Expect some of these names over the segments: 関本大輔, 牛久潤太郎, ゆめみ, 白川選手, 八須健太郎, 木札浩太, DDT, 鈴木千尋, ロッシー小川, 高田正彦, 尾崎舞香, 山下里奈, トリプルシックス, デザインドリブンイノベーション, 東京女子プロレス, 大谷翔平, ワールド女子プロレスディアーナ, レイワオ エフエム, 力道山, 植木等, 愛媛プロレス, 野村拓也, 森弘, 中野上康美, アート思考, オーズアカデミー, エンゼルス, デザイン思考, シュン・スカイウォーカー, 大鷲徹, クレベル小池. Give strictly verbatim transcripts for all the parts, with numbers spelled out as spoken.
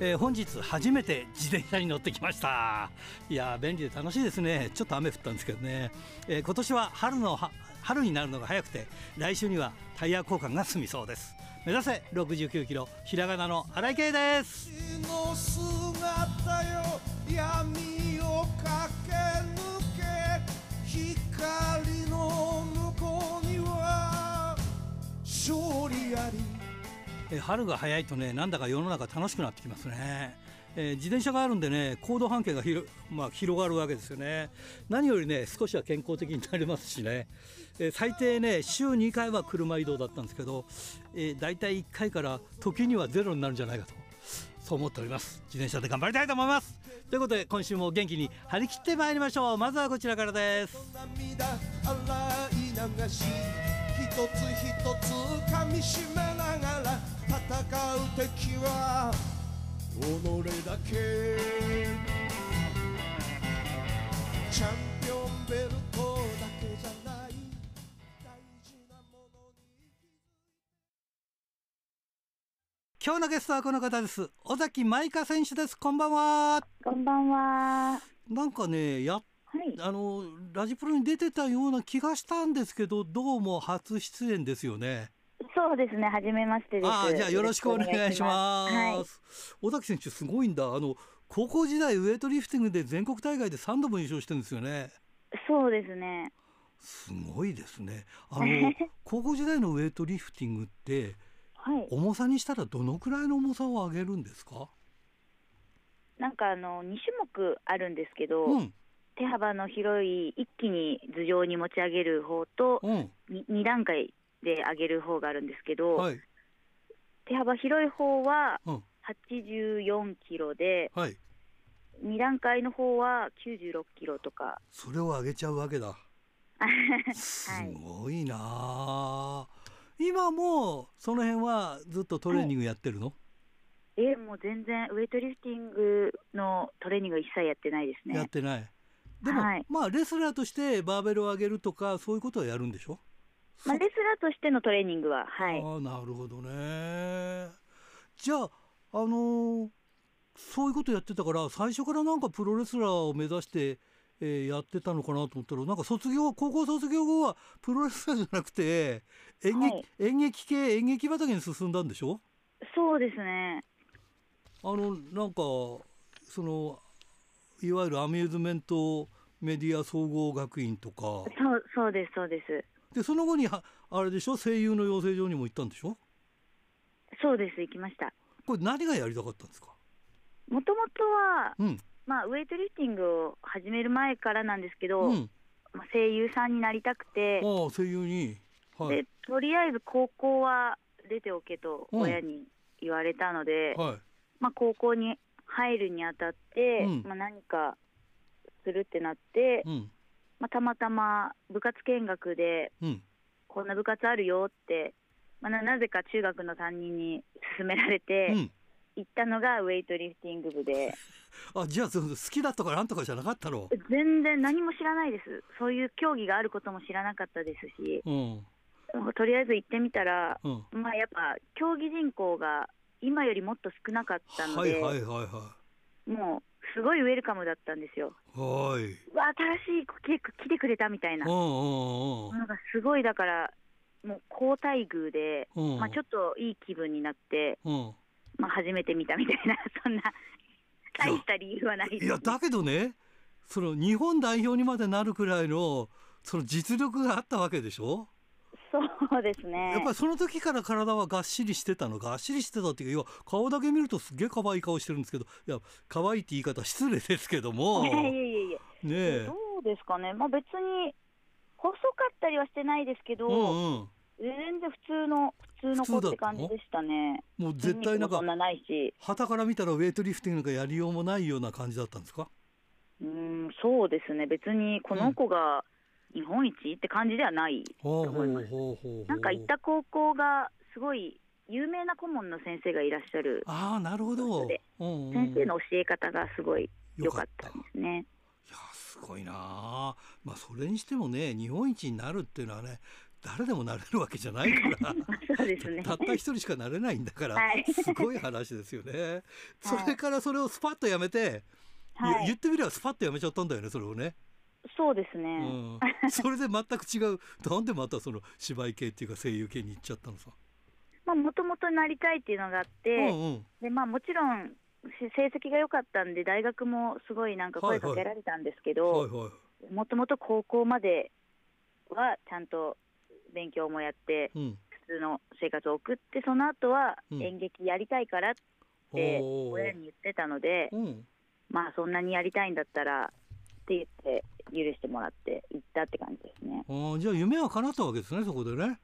えー、本日初めて自転車に乗ってきました。いやー便利で楽しいですね。ちょっと雨降ったんですけどね、えー、今年は春のは春になるのが早くて、来週にはタイヤ交換が済みそうです。目指せろくじゅうきゅうキロ、ひらがなの荒井圭です。の姿よ闇を駆け抜け、光の向こうには勝利あり。春が早いとね、なんだか世の中楽しくなってきますね。えー、自転車があるんでね、行動半径がひろ、まあ、広がるわけですよね。何よりね、少しは健康的になれますしね、えー、最低ね週にかいは車移動だったんですけど、えー、だいたいいっかいから時にはゼロになるんじゃないかと、そう思っております。自転車で頑張りたいと思います。ということで今週も元気に張り切ってまいりましょう。まずはこちらからです。涙洗い流し、一つ一つかみしめながら、戦う敵は己だけ。チャンピオンベルトだけじゃない、大事なものに。今日のゲストはこの方です。尾崎舞香選手です。こんばんは。こんばんは。なんかね、やっはい、あのラジプロに出てたような気がしたんですけど、どうも初出演ですよね。そうですね、初めましてです。あ、じゃあよろしくお願いします。はい、尾崎選手すごいんだ。あの高校時代ウエイトリフティングで全国大会でさんども優勝してるんですよね。そうですね。すごいですね。あの高校時代のウエイトリフティングって重さにしたらどのくらいの重さを上げるんですか？なんかあのにしゅもくあるんですけど、うん、手幅の広い一気に頭上に持ち上げる方と、うん、に, に段階で上げる方があるんですけど、はい、手幅広い方ははちじゅうよんキロで、はい、に段階の方はきゅうじゅうろくキロとか。それを上げちゃうわけだ。すごいな、はい、今もその辺はずっとトレーニングやってるの？はい、えー、もう全然ウエイトリフティングのトレーニングは一切やってないですね。やってない。でも、はい、まあレスラーとしてバーベルを上げるとかそういうことはやるんでしょ？まあ、レスラーとしてのトレーニングは、はい。あ、なるほどね。じゃあ、あのー、そういうことやってたから最初からなんかプロレスラーを目指して、えー、やってたのかなと思ったら、なんか卒業高校卒業後はプロレスラーじゃなくて演劇、はい、演劇系演劇畑に進んだんでしょ？そうですね。あのなんかそのいわゆるアミューズメントメディア総合学院とか。そう、そうですそうです。でその後にはあれでしょ、声優の養成所にも行ったんでしょ？そうです、行きました。これ何がやりたかったんですか？もともとは、うん、まあ、ウエイトリフティングを始める前からなんですけど、うん、まあ、声優さんになりたくて。ああ、声優に、はい、でとりあえず高校は出ておけと親に言われたので、うん、はい、まあ、高校に入るにあたって、うん、まあ、何かするってなって、うん、まあ、たまたま部活見学で、うん、こんな部活あるよって、まあ、な, なぜか中学の担任に勧められて、うん、行ったのがウエイトリフティング部で。あ、じゃあ好きだとかなんとかじゃなかったの？全然何も知らないです。そういう競技があることも知らなかったですし、うん、とりあえず行ってみたら、うん、まあ、やっぱ競技人口が今よりもっと少なかったので、はいはいはいはい、もうすごいウェルカムだったんですよ。はい、うわ、新しい子来 て, 来てくれたみたいな。おうおうおう、なんかすごい、だからもう好待遇で、おうおう、まあ、ちょっといい気分になって、おう、まあ、初めて見たみたいなそんな大した理由はないです。いやだけどね、その日本代表にまでなるくらいのその実力があったわけでしょ？そうですね。やっぱりその時から体はがっしりしてたの？がっしりしてたっていうか、顔だけ見るとすげえ可愛い顔してるんですけど、いや可愛いって言い方失礼ですけども。いやいやいや、ねえ、どうですかね、まあ、別に細かったりはしてないですけど、うんうん、全然普通の普通の子って感じでしたね。もう絶対なんか旗から見たらウエイトリフティングなんかやりようもないような感じだったんですか？うーん、そうですね。別にこの子が、うん、日本一って感じではないと思います。なんか行った高校がすごい有名な顧問の先生がいらっしゃる。ああ、なるほど。で、うんうん、先生の教え方がすごい良かったんですね。いやすごいな。まあそれにしてもね、日本一になるっていうのはね、誰でもなれるわけじゃないからそうです、ね、た, たった一人しかなれないんだから、はい、すごい話ですよね。それからそれをスパッとやめて、はい、言ってみればスパッとやめちゃったんだよね、それをね。そうですね、うん、それで全く違うなんでまたその芝居系っていうか声優系に行っちゃったのさ。もともとなりたいっていうのがあって、うんうん、でまあ、もちろん成績が良かったんで大学もすごいなんか声かけられたんですけど、もともと高校まではちゃんと勉強もやって、うん、普通の生活を送って、その後は演劇やりたいからって親に言ってたので、うん、まあそんなにやりたいんだったらって言って許してもらって行ったって感じですね。あ、じゃあ夢は叶ったわけですね、そこでね。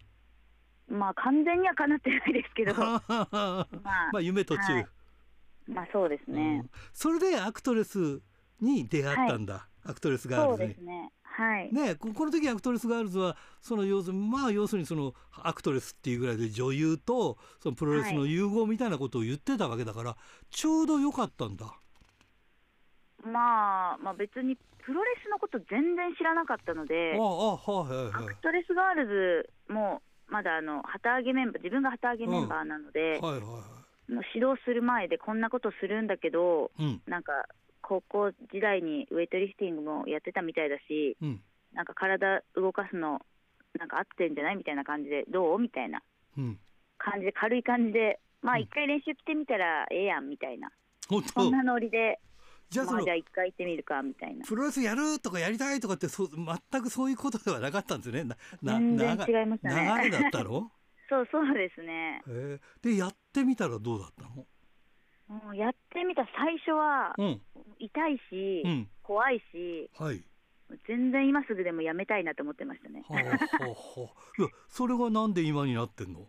まあ完全には叶ってないですけどまあ、まあ、夢途中、はい、まあそうですね、うん、それでアクトレスに出会ったんだ、はい、アクトレスガールズに。そうですね、はいね、この時アクトレスガールズはその要するに、まあ、要するにそのアクトレスっていうぐらいで女優とそのプロレスの融合みたいなことを言ってたわけだから、はい、ちょうど良かったんだ。まあ、まあ別にプロレスのこと全然知らなかったので、ああ、はいはいはい、アクトレスガールズもまだあの旗揚げメンバー、自分が旗揚げメンバーなので、うんはいはいはい、の指導する前でこんなことするんだけど、うん、なんか高校時代にウェイトリフティングもやってたみたいだし、うん、なんか体動かすのなんか合ってんじゃないみたいな感じでどうみたいな感じで、軽い感じでまあ一回練習来てみたらええやんみたいな、うん、そんなノリでじゃあ一回行ってみるかみたいな。プロレスやるとかやりたいとかってそ全くそういうことではなかったんですね。なな全然違いましたね。流れだったのそうそうですね、えー、でやってみたらどうだったの。もうやってみた最初は、うん、痛いし、うん、怖いし、はい、全然今すぐでもやめたいなと思ってましたね。はあはあ、いやそれがなんで今になってんの。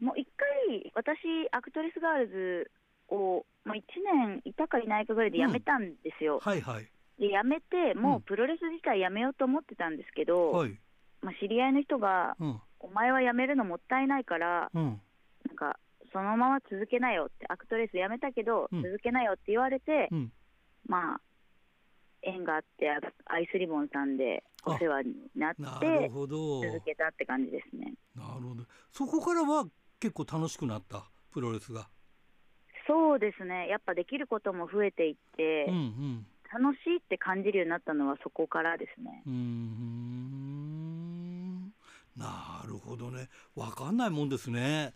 もう一回私アクトレスガールズを、まあ、いちねんいたかいないかぐらいで辞めたんですよ、うんはいはい、で辞めてもうプロレス自体辞めようと思ってたんですけど、うんはいまあ、知り合いの人が、うん、お前は辞めるのもったいないから、うん、なんかそのまま続けなよってアクトレス辞めたけど、うん、続けなよって言われて、うん、まあ縁があってアイスリボンさんでお世話になって続けたって感じですね。なるほど。そこからは結構楽しくなったプロレスが。そうですね、やっぱできることも増えていって、うんうん、楽しいって感じるようになったのはそこからですね。うーん、なるほどね。分かんないもんですね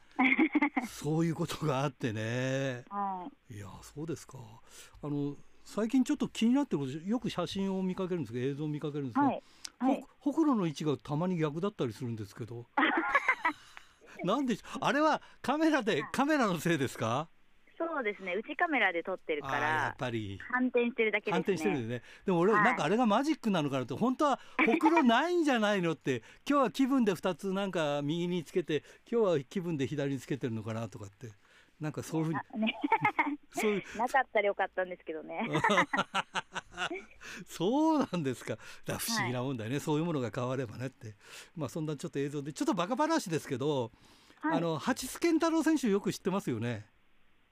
そういうことがあってね、はい、いやそうですか。あの最近ちょっと気になってること、よく写真を見かけるんですけど、映像を見かけるんですけど、はいはい、ほ, ほくろの位置がたまに逆だったりするんですけどなんでしょう、あれはカメラで、カメラのせいですか。そうですね、内カメラで撮ってるからやっぱり反転してるだけですね。反転してるね。でも俺、はい、なんかあれがマジックなのかなと、本当はほくろないんじゃないのって今日は気分でふたつなんか右につけて、今日は気分で左につけてるのかなとかって、なんかそういうふうに、ね、そういうなかったらよかったんですけどねそうなんですか。だ不思議なもんだよね、はい、そういうものが変わればねって。まあそんなちょっと映像でちょっとバカ話ですけど、はい、あの八須健太郎選手よく知ってますよね。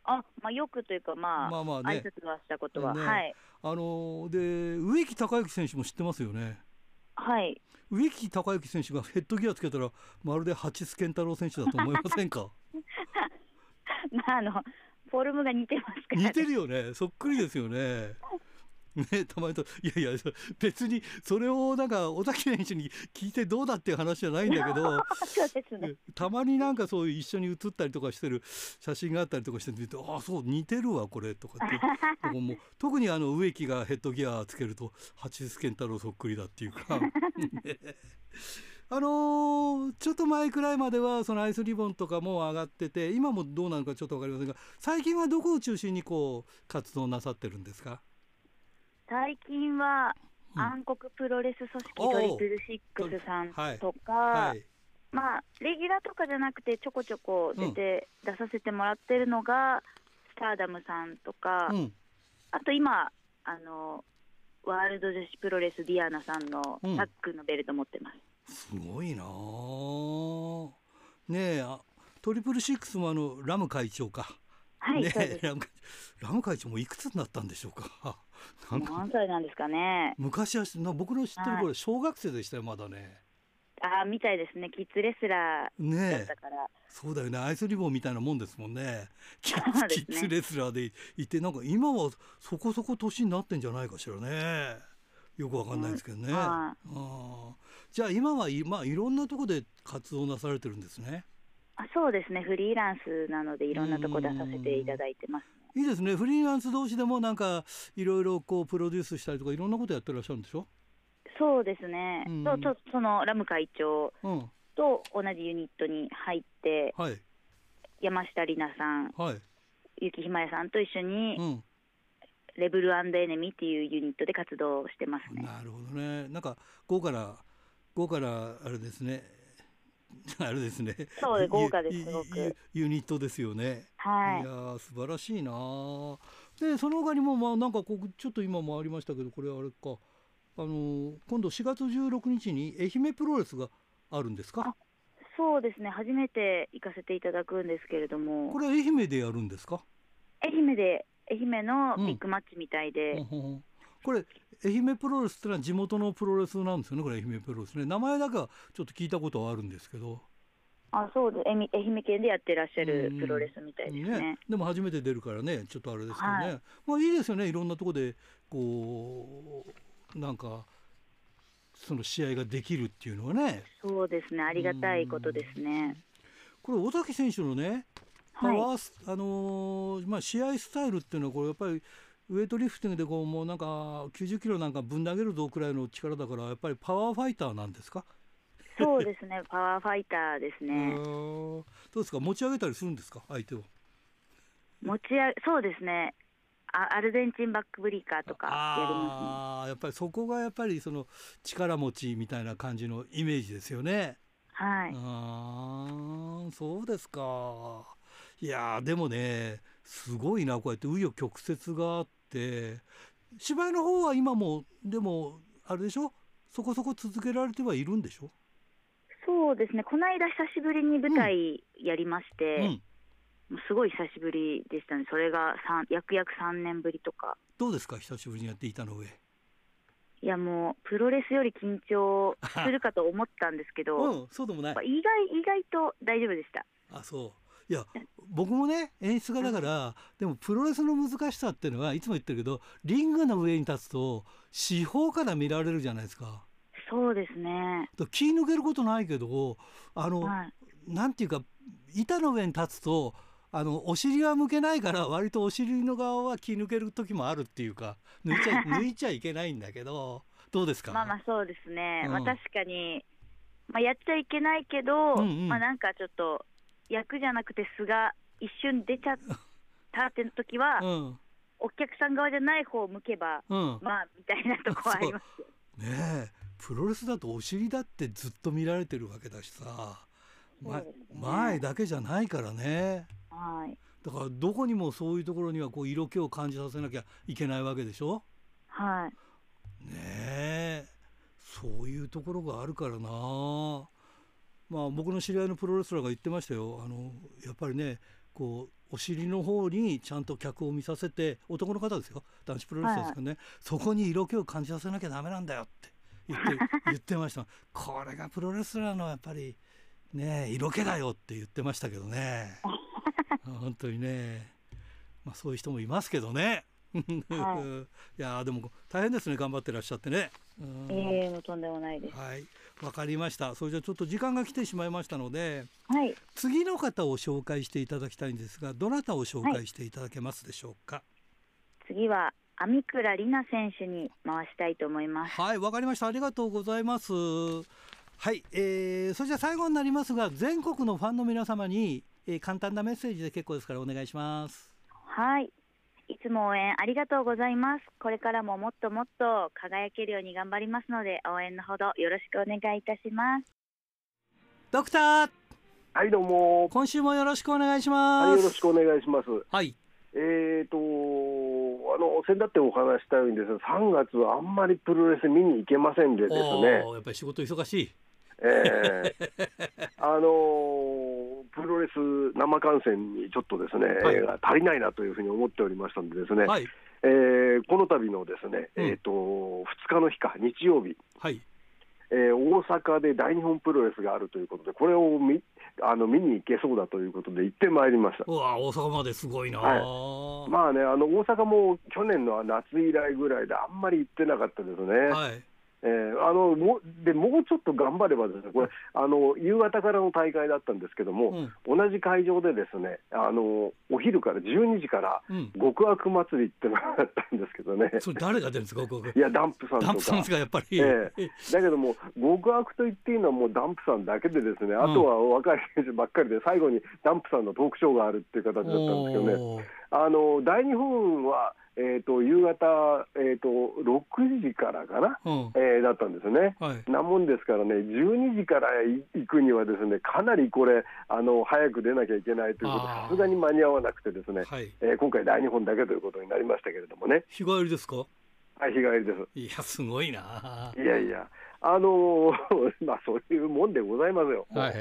あ、まあ、よくというか、まあ、まあまあね、挨拶はしたことは、ね、はい。あのー、で植木隆之選手も知ってますよね。はい。植木隆之選手がヘッドギアつけたらまるで八須健太郎選手だと思いませんかまああのフォルムが似てますから、ね、似てるよね、そっくりですよねね、たまにと、いやいや別にそれをなんか尾崎選手に聞いてどうだっていう話じゃないんだけどそうです、ね、たまになんかそういう一緒に写ったりとかしてる写真があったりとかしてると、ああそう似てるわこれとかってもう特にあの植木がヘッドギアつけると八須健太郎そっくりだっていうかね、あのー、ちょっと前くらいまではそのアイスリボンとかも上がってて、今もどうなのかちょっと分かりませんが、最近はどこを中心にこう活動なさってるんですか。最近は暗黒プロレス組織トリプルシックスさんとか、はいはい、まあレギュラーとかじゃなくてちょこちょこ出て、うん、出させてもらってるのがスターダムさんとか、うん、あと今あのワールド女子プロレスディアーナさんのタッグのベルト持ってます、うん、すごいなーねえ。トリプルシックスもあのラム会長か、はいね、そうです。ラム、ラム会長もいくつになったんでしょうか。何歳なんですかね。昔は僕の知ってる頃、はい、小学生でしたよまだね。ああ、みたいですね。キッズレスラーだったから、ね、そうだよね。アイスリボンみたいなもんですもんね。キッズ、キッズレスラーでいて、なんか今はそこそこ年になってんじゃないかしらね。よくわかんないですけどね、うん、ああ、じゃあ今は、まあ、いろんなとこで活動なされてるんですね。あ、そうですね。フリーランスなのでいろんなとこ出させていただいてます、ね、いいですね。フリーランス同士でもなんかいろいろこうプロデュースしたりとかいろんなことやってらっしゃるんでしょ。そうですね、うん、ととそのラム会長と同じユニットに入って、うん、はい、山下里奈さん、はい、雪ひまやさんと一緒に、うん、レブル&エネミーっていうユニットで活動してますね。なるほどね。なんか豪華な、豪華なあれですね。あれですね。そうです、豪華です、すごく。ユニットですよね。はい。いや素晴らしいな。でその他にもまあなんかこうちょっと今もありましたけど、これあれか、あの今度しがつじゅうろくにちに愛媛プロレスがあるんですか。そうですね。初めて行かせていただくんですけれども。これは愛媛でやるんですか。愛媛で。愛媛のビッグマッチみたいで、うん、ほうほう、これ愛媛プロレスってのは地元のプロレスなんですよね。これ愛媛プロレスね、名前だけはちょっと聞いたことはあるんですけど、あ、そうです、愛媛県でやってらっしゃるプロレスみたいですね、ね。でも初めて出るからね、ちょっとあれですけどね、はい、まあいいですよね。いろんなとこでこうなんかその試合ができるっていうのはね。そうですね、ありがたいことですね。これ尾崎選手のね、はい、あのーまあ、試合スタイルっていうのはこれやっぱりウエイトリフティングでこうもうなんかきゅうじゅっキロなんかぶん投げるぞくらいの力だからやっぱりパワーファイターなんですか。そうですねパワーファイターですね。どうですか、持ち上げたりするんですか、相手を。持ち上げ、そうですね、アルゼンチンバックブリーカーとかやりますね。あ、やっぱりそこがやっぱりその力持ちみたいな感じのイメージですよね。はい。あ、そうですか。いやでもね、すごいな、こうやって紆余曲折があって。芝居の方は今もでもあれでしょ、そこそこ続けられてはいるんでしょ。そうですね、この間久しぶりに舞台やりまして、うんうん、すごい久しぶりでしたね。それが約約さんねんぶりとか。どうですか、久しぶりにやっていたの上。いやもうプロレスより緊張するかと思ったんですけど、うん、そうでもない。意外、意外と大丈夫でした。あ、そう。いや僕もね演出家だからでもプロレスの難しさっていうのはいつも言ってるけど、リングの上に立つと四方から見られるじゃないですか。そうですね、気抜けることないけど、あの、はい、なんていうか板の上に立つとあのお尻は向けないから割とお尻の側は気抜ける時もあるっていうか、抜いちゃ、抜いちゃいけないんだけど。どうですか。まあまあそうですね、うん、まあ、確かに、まあ、やっちゃいけないけど、うんうん、まあ、なんかちょっと役じゃなくて素が一瞬出ちゃったっての時は、うん、お客さん側じゃない方を向けば、うん、まあみたいなとこはありますよね。え、プロレスだとお尻だってずっと見られてるわけだしさ、ね、前だけじゃないからね。はい。だからどこにもそういうところにはこう色気を感じさせなきゃいけないわけでしょ。はい。ねえ、そういうところがあるからな。まあ、僕の知り合いのプロレスラーが言ってましたよ。あのやっぱりね、こうお尻の方にちゃんと客を見させて、男の方ですよ、男子プロレスラーですけどね、はい、そこに色気を感じさせなきゃダメなんだよって言って、 言ってました。これがプロレスラーのやっぱりね色気だよって言ってましたけどね。本当にね、まあ、そういう人もいますけどね。はい、いやでも大変ですね、頑張ってらっしゃってね。ええ、もうとんでもないです。はい、わかりました。それじゃあちょっと時間が来てしまいましたので、はい、次の方を紹介していただきたいんですが、どなたを紹介していただけますでしょうか。はい、次は網倉里奈選手に回したいと思います。はい、わかりました。ありがとうございます。はい、えー、それじゃあ最後になりますが、全国のファンの皆様に、えー、簡単なメッセージで結構ですからお願いします。はい。いつも応援ありがとうございます。これからももっともっと輝けるように頑張りますので、応援のほどよろしくお願いいたします。ドクター、はい、どうも今週もよろしくお願いします。はい、よろしくお願いします。はい、えーとあの先だってお話したようにですね、さんがつはあんまりプロレス見に行けませんでですね、やっぱり仕事忙しい。えー、あのー、プロレス生観戦にちょっとですね、はい、足りないなというふうに思っておりましたんでですね、はい、えー、この度のですね、うん、えーと、ふつかの日か日曜日、はい、えー、大阪で大日本プロレスがあるということで、これを 見, あの見に行けそうだということで行ってまいりました。うわ、大阪まですごいな、はい、まあね、あの大阪も去年の夏以来ぐらいであんまり行ってなかったですね、はい。えー、あの も, でもうちょっと頑張ればですね、これあの夕方からの大会だったんですけども、うん、同じ会場でですね、あのお昼からじゅうにじから極悪祭りってのがあったんですけどね、うん、それ誰が出るんですか、極悪。いや、ダンプさんとか。ダンプさんですか、やっぱり、えー、だけども極悪と言っていいのはもうダンプさんだけでですね、あとは若い選手ばっかりで、最後にダンプさんのトークショーがあるっていう形だったんですけどね、あの大日本はえー、と夕方、えー、とろくじからかな、うん、えー、だったんですね、はい、なもんですからね、じゅうにじから行くにはですね、かなりこれあの早く出なきゃいけないということで、さすがに間に合わなくてですね、はい、えー、今回大日本だけということになりましたけれどもね。日帰りですか。はい、日帰りです。いや、すごいな。いやいや、あのー、まあそういうもんでございますよ、はい。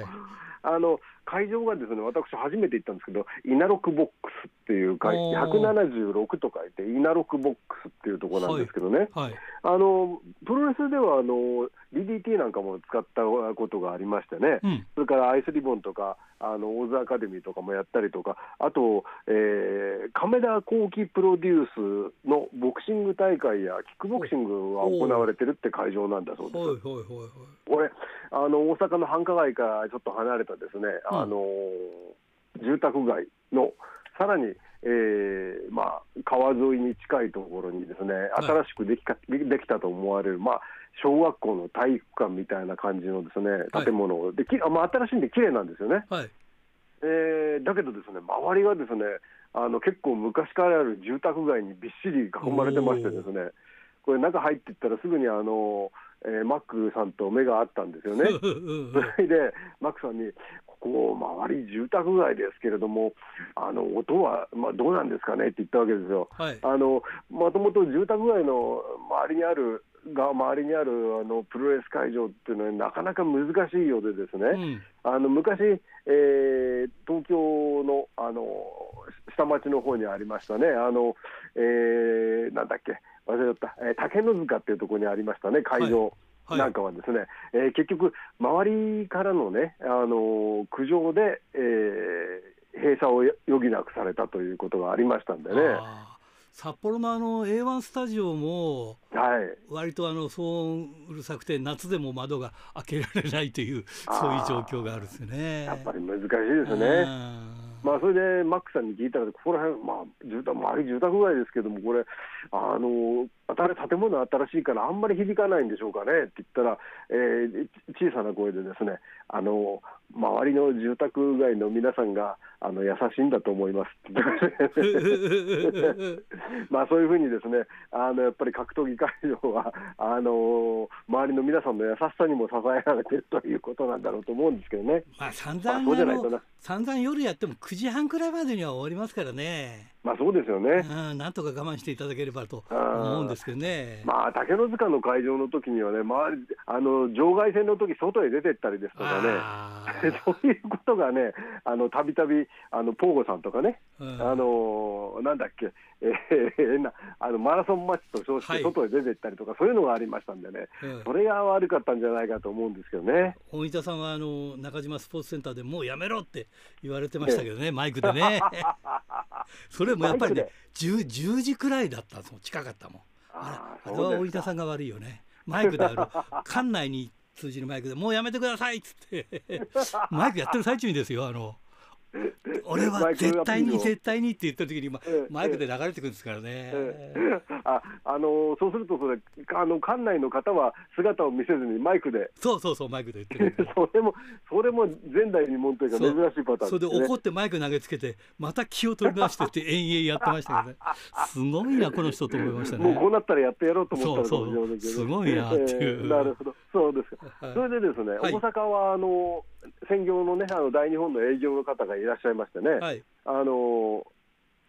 あの会場がですね、私初めて行ったんですけど、イナロクボックスっていう会、ひゃくななじゅうろくと書いてイナロクボックスっていうところなんですけどね、はいはい、あのプロレスではあの ディーディーティー なんかも使ったことがありましてね、うん、それからアイスリボンとかあのオーズアカデミーとかもやったりとか、あと、えー、亀田光輝プロデュースのボクシング大会やキックボクシングが行われてるって会場なんだそうです。はいはいはいはい、俺あの大阪の繁華街からちょっと離れたですね、うん、あの住宅街のさらに、えーまあ、川沿いに近いところにですね、新しくで き, か、はい、できたと思われる、まあ、小学校の体育館みたいな感じのですね、建物、はい、でき、まあ、新しいんで綺麗なんですよね、はい。えー、だけどですね、周りがですね、あの結構昔からある住宅街にびっしり囲まれてましてですね、これ中入っていったらすぐにあのえー、マックさんと目があったんですよね。それでマックさんに、ここ周り住宅街ですけれども、あの音は、まあ、どうなんですかねって言ったわけですよ、はい、あのもともと住宅街の周りにあるが周りにあるあのプロレス会場っていうのはなかなか難しいようでですね、うん、あの昔、えー、東京 の, あの下町の方にありましたね、あの、えー、なんだっけ忘れちゃった、えー、竹の塚っていうところにありましたね、会場なんかはですね、はいはい、えー、結局周りからのね、あのー、苦情で、えー、閉鎖を余儀なくされたということがありましたんでね。あ、札幌 の, あの エーワン スタジオも、はい、割とあの騒音うるさくて夏でも窓が開けられないというそういう状況があるんですよね。やっぱり難しいですね。まあ、それでマックさんに聞いたら、ここら辺、まあ、住宅周り住宅街ですけども、これあの建物新しいからあんまり響かないんでしょうかねって言ったら、えー、小さな声でですね、あの周りの住宅街の皆さんがあの優しいんだと思いますって言ってまあそういうふうにですね、あのやっぱり格闘技会場はあの周りの皆さんの優しさにも支えられているということなんだろうと思うんですけどね、まあ、散々、まあ、そうじゃないとな、散々夜やってもくじはんくらいまでには終わりますからね。まあそうですよね、うん、なんとか我慢していただければと思うんですけどね。まあ竹の塚の会場の時にはね、まあ、あの場外戦の時外へ出てったりですとかねそういうことがね、あのたびたびあのポーゴさんとかね、うん、あのなんだっけ、えー、なあのマラソンマッチと称して外へ出てったりとか、はい、そういうのがありましたんでね、うん、それが悪かったんじゃないかと思うんですけどね。本井田さんはあの中島スポーツセンターでもうやめろって言われてましたけどね、マイクでねそれもやっぱりね、じゅうじくらいだったんですもん、近かったもん。あら、あれは大井田さんが悪いよね。マイクである館内に通じるマイクでもうやめてくださいっつってマイクやってる最中にですよ、あの俺は絶対に絶対にって言った時に、ま、マイクで流れてくるんですからね、ええええ、ああのそうするとそれあの館内の方は姿を見せずにマイクで、そうそうそう、マイクで言ってるそれもそれも前代未聞というか珍しいパターン、ね、それで怒ってマイク投げつけてまた気を取り直してって延々やってましたけどねすごいなこの人と思いましたね。もうこうなったらやってやろうと思ったら、そうそうそう、すごいなっていう、えー、なるほど、そうですか、はい、それでですね、はい、大阪はあの専業のね、あの大日本の営業の方がいらっしゃいましてね、はい、あの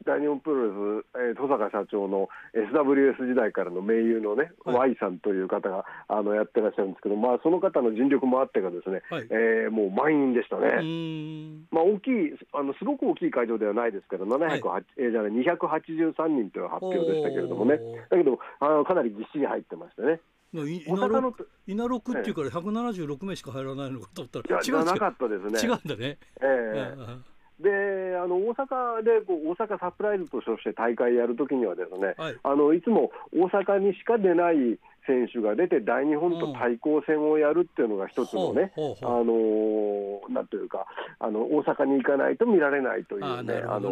大日本プロレス、えー、登坂社長の エスダブリューエス 時代からの盟友のね、はい、Y さんという方があのやってらっしゃるんですけど、まあ、その方の尽力もあってがですね、はい、えー、もう満員でしたね。うーん、まあ、大きいあのすごく大きい会場ではないですけど、ななひゃくはち、はい、えー、じゃあね、にひゃくはちじゅうさんにんという発表でしたけれどもね、だけどあのかなりぎっしり入ってましてね、稲六っていうからひゃくななじゅうろくめいしか入らないのかと思ったら、違う、なかったですね。違うんだね。えーであの大阪でこう大阪サプライズとして大会やるときにはですね、はい、あのいつも大阪にしか出ない選手が出て大日本と対抗戦をやるっていうのが一つのね、うん、あのなんというかあの大阪に行かないと見られないというね、あ、あの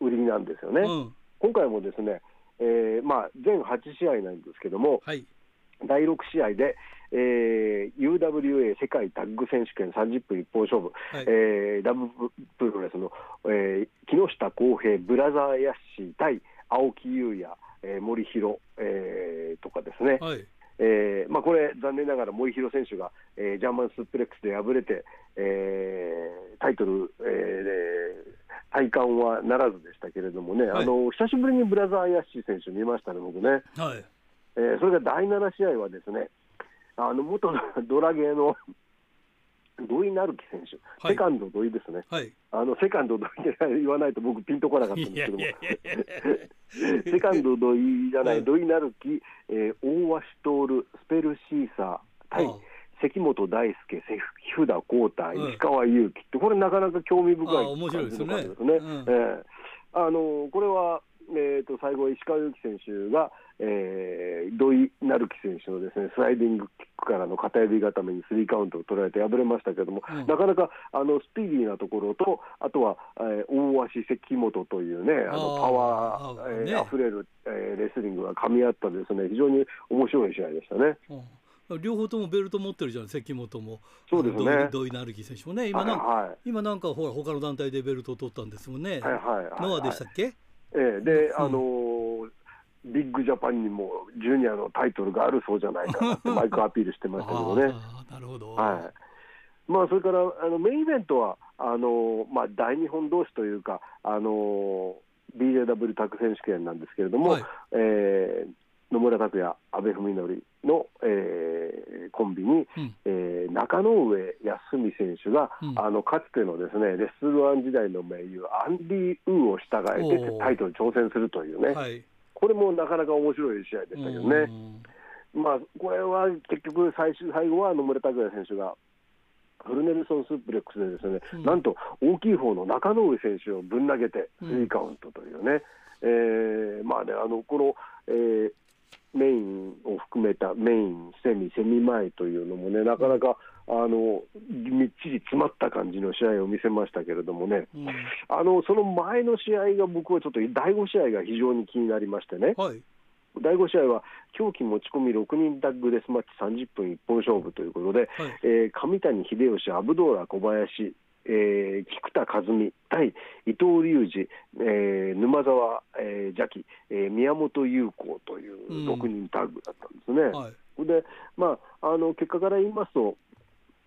売りなんですよね、うん、今回もですね、えーまあ、全はちしあいなんですけども、はい、だいろくしあいでえー、ユーダブリューエー 世界タッグ選手権さんじゅっぷん一本勝負、はい、えー、ダブルプロレスの、えー、木下康平ブラザーヤッシー対青木優也、えー、森弘、えー、とかですね、はい、えーまあ、これ残念ながら森弘選手が、えー、ジャーマンスープレックスで敗れて、えー、タイトル、えー体感はならずでしたけれどもね、はい、あの久しぶりにブラザーヤッシー選手見ましたね僕ね、はい、えー、それがだいななしあいはですね、あの元ドラゲーの土井成樹選手、はい、セカンド土井ですね、はい、あのセカンド土井って言わないと僕ピンとこなかったんですけども、いやいやいやセカンド土井じゃない、うん、土井成樹、えー、大鷲徹スペルシーサー対関本大輔木札浩太石川祐希って、これなかなか興味深い感じの感じですね。あのこれはえー、と最後石川祐希選手が、えー、土井成樹選手のですね、スライディングキックからの片指固めにスリーカウントを取られて敗れましたけれども、うん、なかなかあのスピーディーなところと、あとは、えー、大鷲関本というね、あのパワー、えー、あふれる、えー、レスリングが噛み合ったですね、非常に面白い試合でしたね、うん、両方ともベルト持ってるじゃん、関本もそうです、ね、土井成樹選手もね、今なんか、はいはい、今なんかほら他の団体でベルトを取ったんですもんね、はいはいはい、ノアでしたっけ、はい、えーで、うん、あのー、ビッグジャパンにもジュニアのタイトルがあるそうじゃないかなってマイクアピールしてましたけどねなるほど、はい、まあ、それからあのメインイベントはあのーまあ、大日本同士というか、あのー、ビージェーダブリュー タッグ選手権なんですけれども、はい、えー、野村拓也阿部文則の、えー、コンビに、うん、えー、中野上康美選手が、うん、あのかつてのですねレッスルワン時代の盟友アンディ・ウーを従えてタイトル挑戦するというね、はい、これもなかなか面白い試合でしたけどね、まあ、これは結局最終最後は野村拓也選手がフルネルソンスープレックスでですね、うん、なんと大きい方の中野上選手をぶん投げてスリーカウントというね、うん、えー、まあね、あのこの、えーメインを含めたメイン、セミ、セミ前というのもね、なかなかあのみっちり詰まった感じの試合を見せましたけれどもね、うん、あのその前の試合が僕はちょっとだいごしあいが非常に気になりましてね、はい、だいごしあいは狂気持ち込みろくにんタッグレスマッチさんじゅっぷん一本勝負ということで、はい、えー、上谷秀吉、アブドーラ小林、えー、菊田和美対伊藤隆二、えー、沼澤、えー、邪気、えー、宮本優子というろくにんタッグだったんですね、うん、はい、で、まあ、あの結果から言いますと、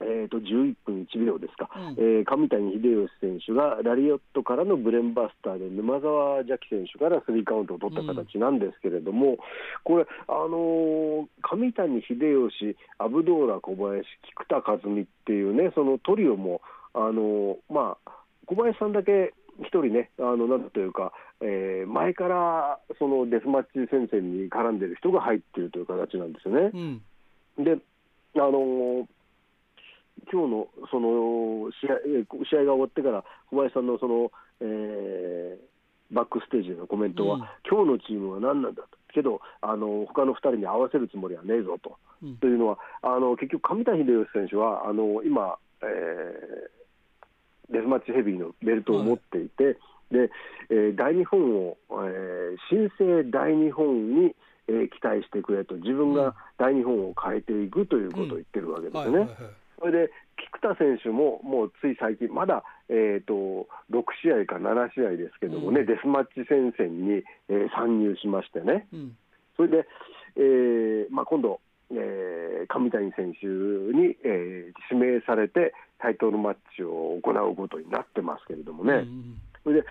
えー、とじゅういっぷんいちびょうですか、うん、えー、上谷秀吉選手がラリオットからのブレンバスターで沼澤邪気選手からスリーカウントを取った形なんですけれども、うん、これ、あのー、上谷秀吉、アブドーラ小林、菊田和美っていうね、そのトリオもあのまあ、小林さんだけ一人ね、あのなんというか、えー、前からそのデスマッチ戦線に絡んでる人が入っているという形なんですよね、うん、で、あの今日のその試合、試合が終わってから小林さんのその、えー、バックステージのコメントは、うん、今日のチームは何なんだと、けどあの他のふたりに合わせるつもりはねえぞと、うん、というのはあの結局上田秀吉選手はあの今、えーデスマッチヘビーのベルトを持っていて、はい、で、えー、大日本を、えー、新生大日本に、えー、期待してくれと、自分が大日本を変えていくということを言ってるわけですね、うん、はいはいはい、それで菊田選手ももうつい最近まだ、えー、とろくしあいかななしあいですけどもね、うん、デスマッチ戦線に、えー、参入しましてね、うん、それで、えーまあ、今度、えー、上谷選手に、えー、指名されてタイトルマッチを行うことになってますけれどもね、うん、それで、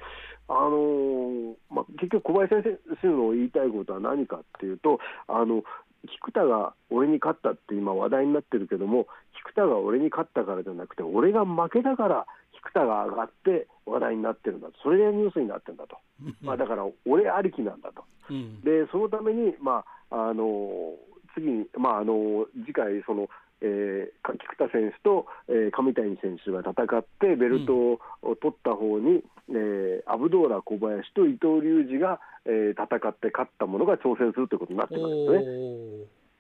あのーまあ、結局小林先生の言いたいことは何かっていうと、あの菊田が俺に勝ったって今話題になってるけども、菊田が俺に勝ったからじゃなくて俺が負けだから菊田が上がって話題になってるんだと、それでニュースになってるんだとまあだから俺ありきなんだと、うん、でそのために、まああのー次に、まあ、あの次回その、えー、菊田選手と、えー、上谷選手が戦ってベルトを取った方に、うんえー、アブドーラ小林と伊藤隆二が、えー、戦って勝ったものが挑戦するということになってますよね。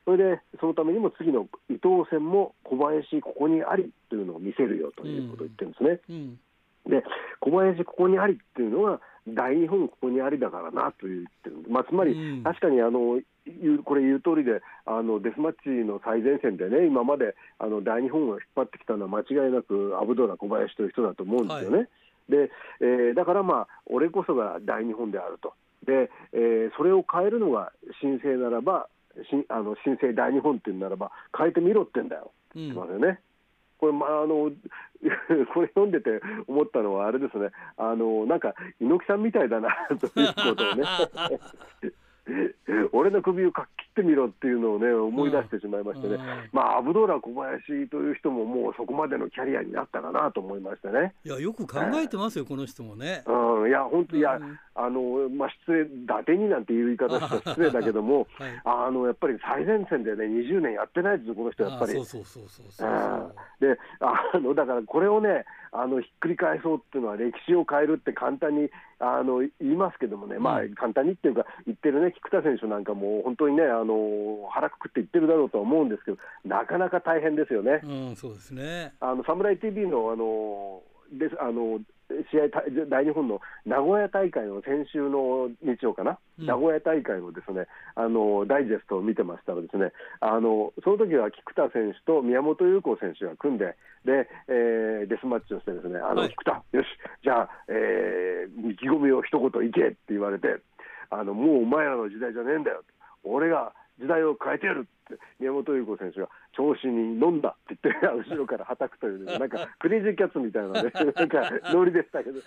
それでそのためにも次の伊藤戦も小林ここにありというのを見せるよということを言ってるんですね、うんうん、で小林ここにありっていうのは大日本ここにありだからなと言ってるんで、まあ、つまり確かにあの、うん、これ言う通りであのデスマッチの最前線でね今まであの大日本を引っ張ってきたのは間違いなくアブドーラ小林という人だと思うんですよね、はいでえー、だからまあ俺こそが大日本であるとで、えー、それを変えるのが新生ならばあの新生大日本っていうならば変えてみろってんだよって言ってますよね、うんこれ、まあ、あのこれ読んでて思ったのはあれですねあのなんか猪木さんみたいだなということをね俺の首をかっ切ってみろっていうのをね思い出してしまいましてね、うんまあ、アブドーラ小林という人ももうそこまでのキャリアになったかなと思いましたね。いやよく考えてますよ、えー、この人もね、うん、いや本当にいや、うんあのまあ、失礼だてになんていう言い方したら失礼だけども、はい、あのやっぱり最前線でねにじゅうねんやってないですよこの人やっぱりそうそうそうそうそうそうであのだからこれをねあのひっくり返そうっていうのは歴史を変えるって簡単にあの言いますけどもね、まあ、簡単にっていうか言ってるね菊田選手なんかも本当にねあの腹くくって言ってるだろうとは思うんですけどなかなか大変ですよね、うん、そうですねあのサムライ ティーブイ のあのですあの試合大日本の名古屋大会の先週の日曜かな、うん、名古屋大会のですねあのダイジェストを見てましたらですねあのその時は菊田選手と宮本優子選手が組んでで、えー、デスマッチをしてですねあの、はい、菊田よしじゃあ、えー、意気込みを一言いけって言われてあのもうお前らの時代じゃねえんだよ俺が時代を変えてやるって宮本優子選手が調子に飲んだって言って後ろからはたくというなんかクレイジーキャッツみたいなねなんかノリでしたけど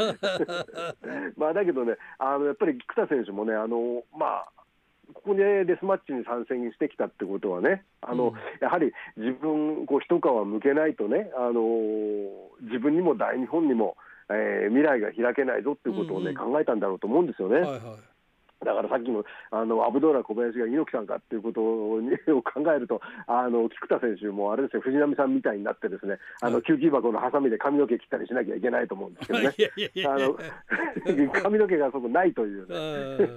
まあだけどねあのやっぱり菊田選手もねあのまあここでデスマッチに参戦してきたってことはねあの、うん、やはり自分こう一皮むけないとねあの自分にも大日本にも、えー、未来が開けないぞっていうことをね、うんうん、考えたんだろうと思うんですよね、はいはいだからさっきの、 あのアブドーラ小林が猪木さんかっていうことを考えるとあの菊田選手もあれですよ藤波さんみたいになってですねあの給金箱のハサミで髪の毛切ったりしなきゃいけないと思うんですけどねあの髪の毛がそこないというね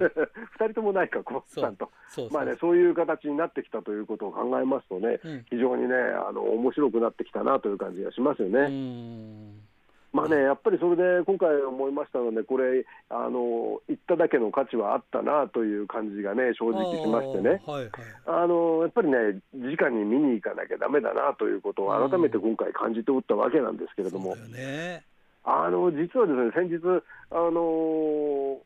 ふたりともないか小林さんとそう、そう、そう、まあね、そういう形になってきたということを考えますとね、うん、非常にねあの面白くなってきたなという感じがしますよね。うんまあね、やっぱりそれで今回思いましたのでこれあの言っただけの価値はあったなという感じがね正直しましてねあ、はいはい、あのやっぱりね直に見に行かなきゃダメだなということを改めて今回感じておったわけなんですけれども、うんそうだよね、あの実はですね先日あの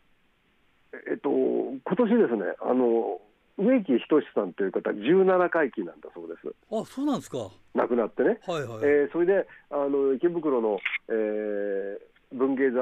えっと今年ですねあの植木等さんという方じゅうななかい忌なんだそうです。あ、そうなんですか。亡くなってね、はいはいえー、それであの池袋の、えー、文芸座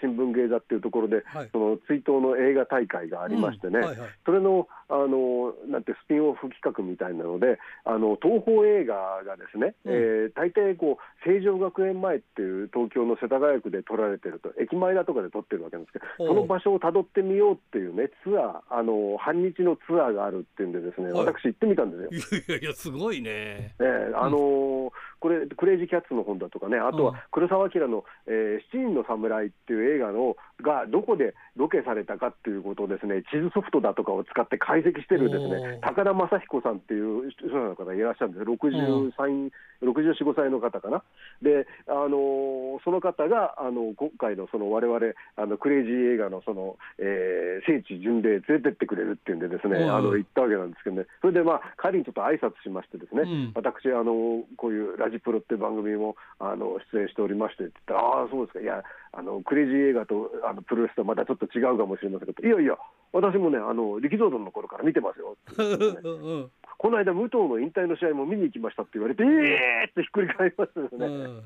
新聞芸座っていうところで、はい、その追悼の映画大会がありましてね、うんはいはい、それの、 あのなんてスピンオフ企画みたいなのであの東宝映画がですね、うんえー、大抵こう成城学園前っていう東京の世田谷区で撮られてると駅前だとかで撮ってるわけなんですけどその場所をたどってみようっていうねツアーあの半日のツアーがあるっていうんでですね、はい、私行ってみたんですよ。いやいやすごいね、えーあのーうん、これクレイジーキャッツの本だとかねあとは黒澤明の、えー、七人の侍っていう映画のがどこでロケされたかっていうことをですね地図ソフトだとかを使って解析してるですね、高田正彦さんっていう人の方がいらっしゃるんです。ろくじゅうさん、ろくじゅうよん、ごさいの方かな。で、あのー、その方があの今回のその我々あのクレイジー映画のその、えー、聖地巡礼連れてってくれるっていうんでですね、あの行ったわけなんですけどね。それでまあ仮にちょっと挨拶しましてですね、うん、私あのこういうラジプロっていう番組もあの出演しておりましてって言ったら、ああそうですか、いやあのクレイジー映画とあのプロレスとはまたちょっと違うかもしれませんけど、いやいや私もねあの力道山の頃から見てますよって言って、ねうん、この間武藤の引退の試合も見に行きましたって言われて、えーってひっくり返りますよね、うん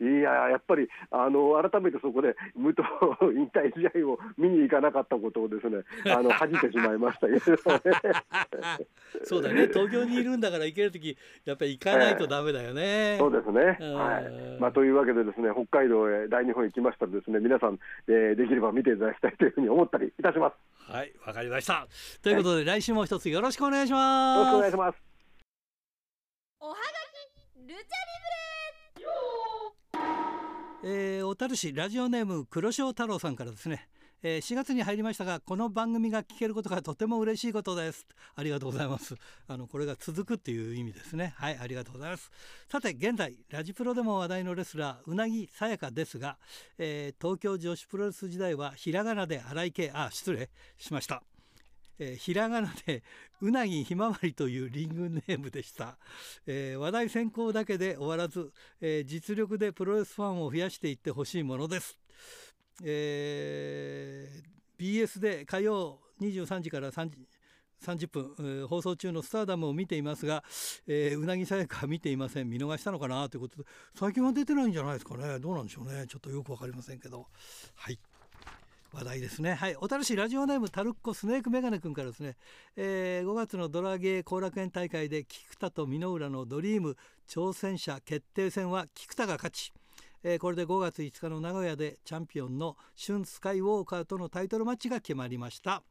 いややっぱりあの改めてそこで武藤引退試合を見に行かなかったことをですねあの恥じてしまいましたけどそうだね、東京にいるんだから行けるときやっぱり行かないとダメだよね、えー、そうですね、はい、まあ、というわけでですね、北海道へ大日本行きましたらですね、皆さん、えー、できれば見ていただきたいというふうに思ったりいたします。はい、わかりました。ということで、はい、来週も一つよろしくお願いします。よろしくお願いします。おはがきルチャリブレ、えー、小樽市ラジオネーム黒潮太郎さんからですね、えー、しがつに入りましたが、この番組が聞けることがとても嬉しいことです。ありがとうございます。あのこれが続くっていう意味ですね。はい、ありがとうございます。さて、現在ラジプロでも話題のレスラーうなぎさやかですが、えー、東京女子プロレス時代はひらがなで荒井系、あ失礼しました、えー、ひらがなでうなぎひまわりというリングネームでした、えー、話題先行だけで終わらず、えー、実力でプロレスファンを増やしていってほしいものです。えー、ビーエス で火曜にじゅうさんじからさんじゅっぷん、えー、放送中のスターダムを見ていますが、えー、うなぎさやかは見ていません。見逃したのかなということで、最近は出てないんじゃないですかね。どうなんでしょうね、ちょっとよくわかりませんけど、はい、話題ですね。はい、小樽市ラジオネームタルッコスネークメガネ君からですね、えー、ごがつのドラゲー後楽園大会で菊田と箕浦のドリーム挑戦者決定戦は菊田が勝ち、えー、これでごがついつかの名古屋でチャンピオンのシュン・スカイウォーカーとのタイトルマッチが決まりました、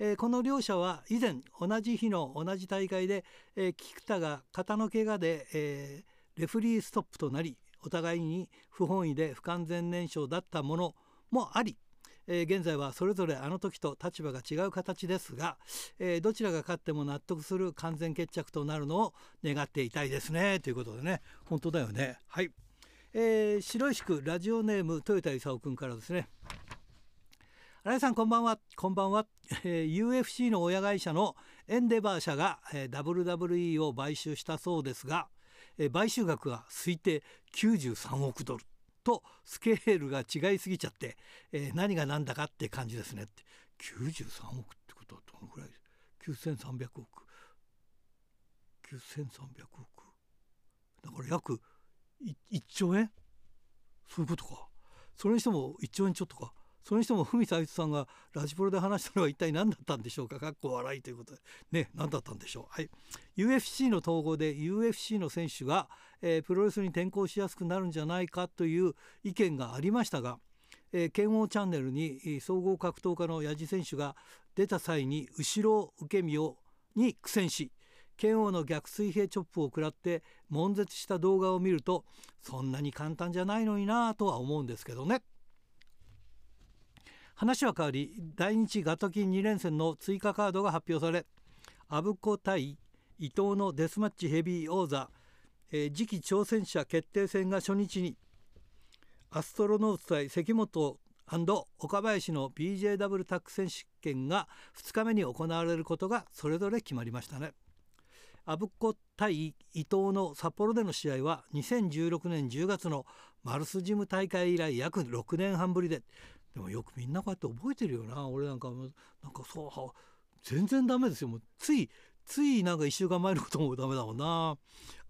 えー、この両者は以前同じ日の同じ大会で、えー、菊田が肩の怪我で、えー、レフリーストップとなり、お互いに不本意で不完全燃焼だったものもあり、えー、現在はそれぞれあの時と立場が違う形ですが、えー、どちらが勝っても納得する完全決着となるのを願っていたいですね、ということでね、本当だよね。はい、えー、白石区ラジオネーム豊田勲君からですね、新井さんこんばんは。こんばんは、えー、ユーエフシー の親会社のエンデバー社が、えー、ダブリューダブリューイー を買収したそうですが、えー、買収額は推定きゅうじゅうさんおくドルとスケールが違いすぎちゃって、えー、何が何だかって感じですねって。きゅうじゅうさんおくってことはどのくらいきゅうせんさんびゃくおく、きゅうせんさんびゃくおくだから約いっちょうえん、そういうことか。それにしてもいっちょうえんちょっとか。それにしても文田あいつさんがラジプロで話したのは一体何だったんでしょうか、かっこ笑いということでね、何だったんでしょう。はい、ユーエフシー の統合で ユーエフシー の選手が、えー、プロレスに転向しやすくなるんじゃないかという意見がありましたが、えー、剣王チャンネルに総合格闘家の矢地選手が出た際に後ろ受け身をに苦戦し、剣王の逆水平チョップを食らって悶絶した動画を見ると、そんなに簡単じゃないのになとは思うんですけどね。話は変わり、大日ガトキンにれんせんの追加カードが発表され、アブコ対伊藤のデスマッチヘビー王座、えー、次期挑戦者決定戦が初日に、アストロノーツ対関本&岡林の ビージェーダブリュー タッグ選手権がふつかめに行われることがそれぞれ決まりましたね。アブコ対伊藤の札幌での試合はにせんじゅうろくねんじゅうがつのマルスジム大会以来約ろくねんはんぶりで、でもよくみんなこうやって覚えてるよな。俺なんかなんかそう全然ダメですよ。もうついついなんかいっしゅうかんまえのこともダメだもんな。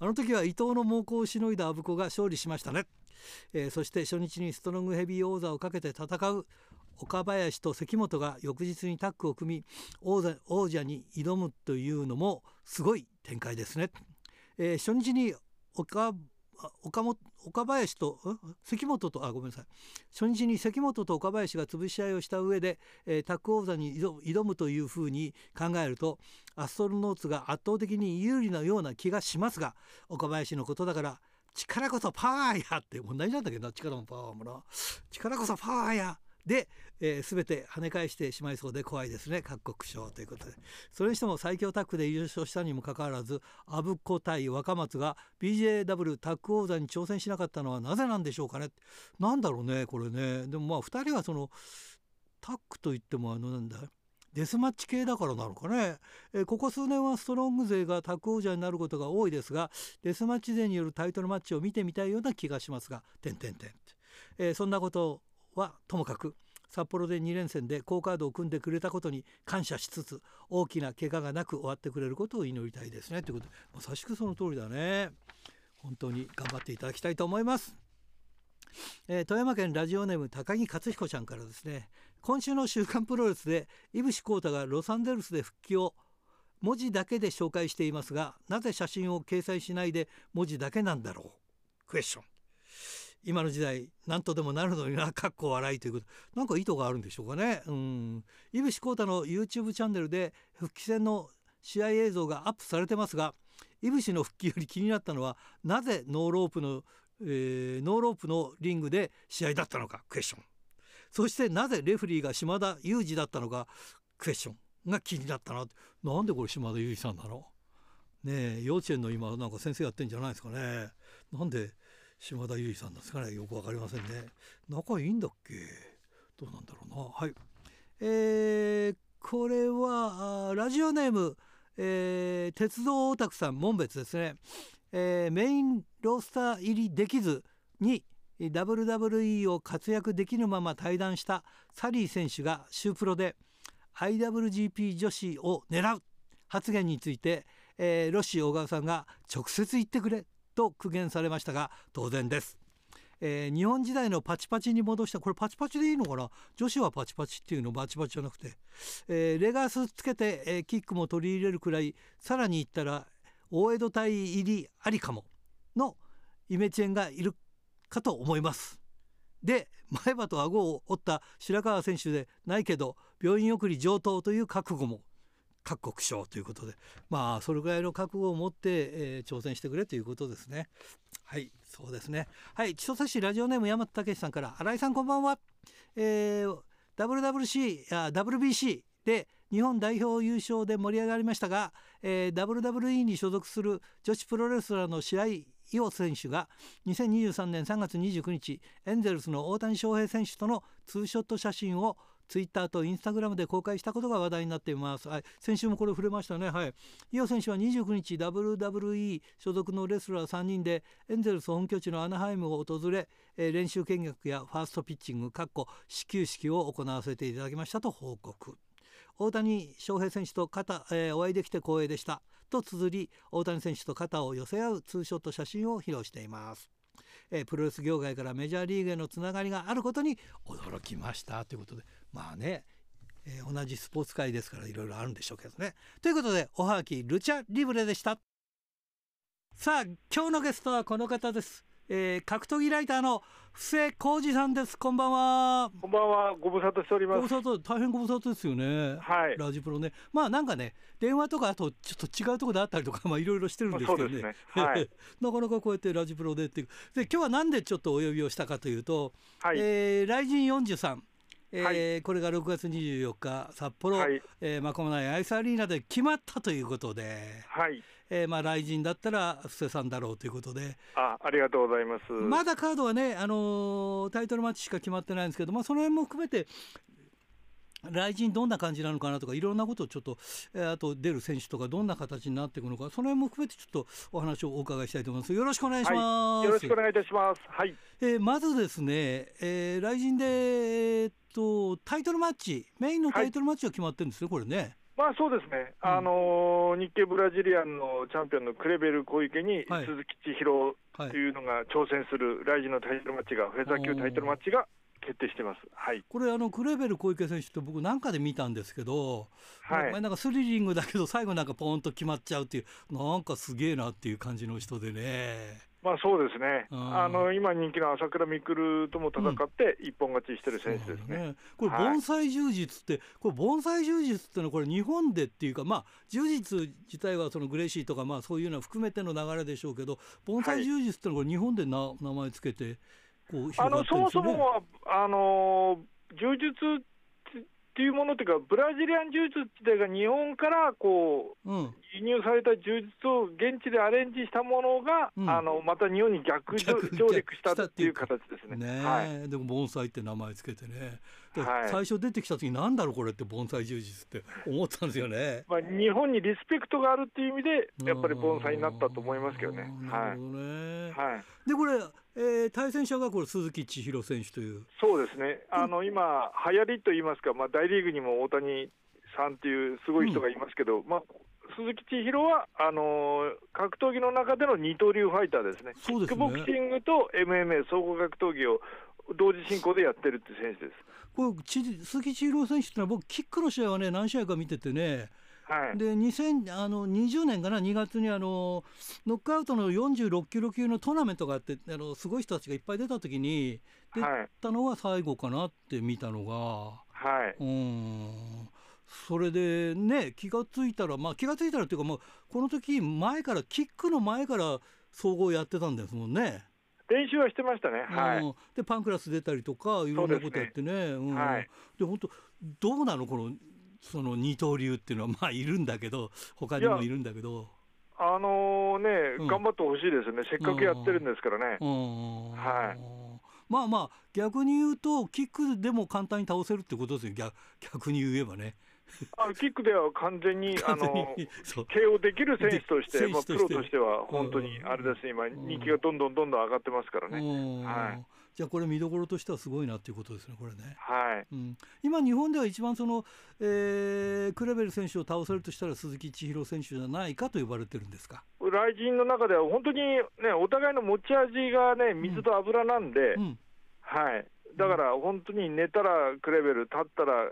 あの時は伊藤の猛攻をしのいだアブコが勝利しましたね、えー、そして初日にストロングヘビー王座をかけて戦う岡林と関本が翌日にタッグを組み王座、王者に挑むというのもすごい展開ですね、えー、初日に 岡, 岡, も岡林と関本とあごめんなさい初日に関本と岡林が潰し合いをした上で、えー、タッグ王座に挑むというふうに考えるとアストロノーツが圧倒的に有利なような気がしますが、岡林のことだから力こそパワーやって同じなんだけどな、力もパワーもな、力こそパワーやで、えー、全て跳ね返してしまいそうで怖いですね、各国賞ということで。それにしても最強タッグで優勝したにもかかわらず、阿武子対若松が ビージェーダブリュー タッグ王座に挑戦しなかったのはなぜなんでしょうかね。なんだろうねこれね。でもまあふたりはそのタッグといってもあのなんだデスマッチ系だからなのかね、えー、ここ数年はストロング勢がタッグ王者になることが多いですが、デスマッチ勢によるタイトルマッチを見てみたいような気がしますが点々点、えー、そんなことをはともかく札幌でにれんせんで好カードを組んでくれたことに感謝しつつ大きな怪我がなく終わってくれることを祈りたいですねということで、まさしくその通りだね。本当に頑張っていただきたいと思います。えー、富山県ラジオネーム高木克彦ちゃんからですね、今週の週刊プロレスで井伏浩太がロサンゼルスで復帰を文字だけで紹介していますが、なぜ写真を掲載しないで文字だけなんだろう、クエスチョン。今の時代何とでもなるのにな、かっこ笑いということ、なんか意図があるんでしょうかね。うん井伏浩太の YouTube チャンネルで復帰戦の試合映像がアップされてますが、井伏の復帰より気になったのはなぜノーロープの、えー、ノーロープのリングで試合だったのか、クエスチョン。そしてなぜレフリーが島田裕二だったのか、クエスチョンが気になったな。なんでこれ島田裕二さんなのねえ、幼稚園の今なんか先生やってんじゃないですかね。なんで島田裕二さんなんですかね、よくわかりませんね。仲いいんだっけ、どうなんだろうな。はい、えー、これはラジオネーム、えー、鉄道オタクさん、門別ですね、えー、メインロースター入りできずに ダブリューダブリューイー を活躍できぬまま退団したサリー選手がシュープロで アイダブリュージーピー 女子を狙う発言について、えー、ロッシー小川さんが直接言ってくれと苦言されましたが当然です。えー、日本時代のパチパチに戻した、これパチパチでいいのかな、女子はパチパチっていうの、バチバチじゃなくて、えー、レガースつけて、えー、キックも取り入れるくらい、さらにいったら大江戸隊入りありかものイメチェンがいるかと思います。で前歯と顎を折った白川選手でないけど病院送り上等という覚悟も各国賞ということで、まあそれぐらいの覚悟を持って、えー、挑戦してくれということですね。はい、そうですね。はい、千歳市ラジオネーム山田武さんから、新井さんこんばんは。えー、ダブリューダブリューシー、ダブリュービーシー で日本代表優勝で盛り上がりましたが、えー、ダブリューダブリューイー に所属する女子プロレスラーの白井伊代選手がにせんにじゅうさんねんさんがつにじゅうくにちエンゼルスの大谷翔平選手とのツーショット写真をツイッターとインスタグラムで公開したことが話題になっています。はい、先週もこれ触れましたね。はい、伊代選手はにじゅうくにち ダブリューダブリューイー 所属のレスラーさんにんでエンゼルス本拠地のアナハイムを訪れ、えー、練習見学やファーストピッチング始球式を行わせていただきましたと報告。大谷翔平選手と肩、えー、お会いできて光栄でしたと綴り、大谷選手と肩を寄せ合うツーショット写真を披露しています。えー、プロレス業界からメジャーリーグへのつながりがあることに驚きましたということで、まあね、えー、同じスポーツ界ですからいろいろあるんでしょうけどね。ということで、おはがきルチャリブレでした。さあ今日のゲストはこの方です。えー、格闘技ライターの布施浩二さんです。こんばんは。こんばんは、ご無沙汰しております。ご無沙汰、大変ご無沙汰ですよね。はい、ラジプロね、まあなんかね、電話とかあとちょっと違うところであったりとか、まあいろいろしてるんですけど ね,、まあ、ねはい、なかなかこうやってラジプロでっていう。で今日はなんでちょっとお呼びをしたかというと、はい、えー、ライジンよんじゅうさん、えーはい、これがろくがつにじゅうよっか札幌、はい、えー、マコモナイアイスアリーナで決まったということで、はい、えー、まあ来人だったら布施さんだろうということで、 あ, ありがとうございます。まだカードはね、あのー、タイトルマッチしか決まってないんですけど、まあ、その辺も含めて来人どんな感じなのかなとか、いろんなことをちょっと、えー、あと出る選手とかどんな形になっていくのか、その辺も含めてちょっとお話をお伺いしたいと思います。よろしくお願いします。はい、よろしくお願いいたします。はい、えー、まずですね、えー、来人で、えー、っとタイトルマッチ、メインのタイトルマッチは決まってるんですね、はい、これね。まあそうですね、うん、あの日系ブラジリアンのチャンピオンのクレベル小池に、はい、鈴木千尋というのが挑戦するライジンのタイトルマッチが、フェザー級タイトルマッチが決定してます。はい、これあのクレベル小池選手って僕なんかで見たんですけど、はい、なんかスリリングだけど最後なんかポーンと決まっちゃうっていう、なんかすげえなっていう感じの人でね。まあそうですね、うん、あの今人気の朝倉未来とも戦って一本勝ちしてる選手です ね,、うん、ねこれ盆栽柔術って、はい、これ盆栽柔術ってのはこれ日本でっていうか、まあ柔術自体はそのグレイシーとか、まあそういうのは含めての流れでしょうけど、盆栽柔術ってのはこれ日本でな名前つけてこう広がってるんですね。あのそもそもはあの柔術っていうものっていうか、ブラジリアン柔術自体が日本からこう、うん、輸入された柔術を現地でアレンジしたものが、うん、あのまた日本に逆上陸したっていう形ですね。ね、はい、でも盆栽って名前つけてね、はい、最初出てきた時なんだろうこれって盆栽柔術って思ったんですよね。まあ、日本にリスペクトがあるっていう意味でやっぱり盆栽になったと思いますけどね。なるほどね。はいはい、でこれえー、対戦者がこれ鈴木千尋選手という。そうですね、あの、うん、今流行りと言いますか、まあ、大リーグにも大谷さんというすごい人がいますけど、うん、まあ、鈴木千尋はあの格闘技の中での二刀流ファイターですね。そうですね。キックボクシングと エムエムエー 総合格闘技を同時進行でやってるって選手です。これち鈴木千尋選手ってのは僕キックの試合はね何試合か見ててね、はい、でにせんにじゅうねんかなにがつにあのノックアウトのよんじゅうろっキロ級のトーナメントがあってあのすごい人たちがいっぱい出た時に出たのが最後かなって見たのが、はい、うん、それでね気がついたらまあ気がついたらっていうかもうこの時前からキックの前から総合やってたんですもんね。練習はしてましたね、はい、うん、でパンクラス出たりとかいろんなことやってね、うん、はい、で本当どうなのこのその二刀流っていうのはまあいるんだけど他にもいるんだけどあのー、ね、うん、頑張ってほしいですね。せっかくやってるんですからね、うん、はい、まあまあ逆に言うとキックでも簡単に倒せるってことですよ。 逆, 逆に言えばねあキックでは完全にあの ケーオー できる選手として、まあ、プロとしては本当にあれですね、今人気がどんどんどんどん上がってますからね、はい、じゃあこれ見どころとしてはすごいなっていうことですねこれね、はい、うん、今日本では一番その、えー、クレベル選手を倒せるとしたら鈴木千尋選手じゃないかと呼ばれてるんですか。雷神の中では本当に、ね、お互いの持ち味が、ね、水と油なんで、うんうん、はい、だから本当に寝たらクレベル、立ったら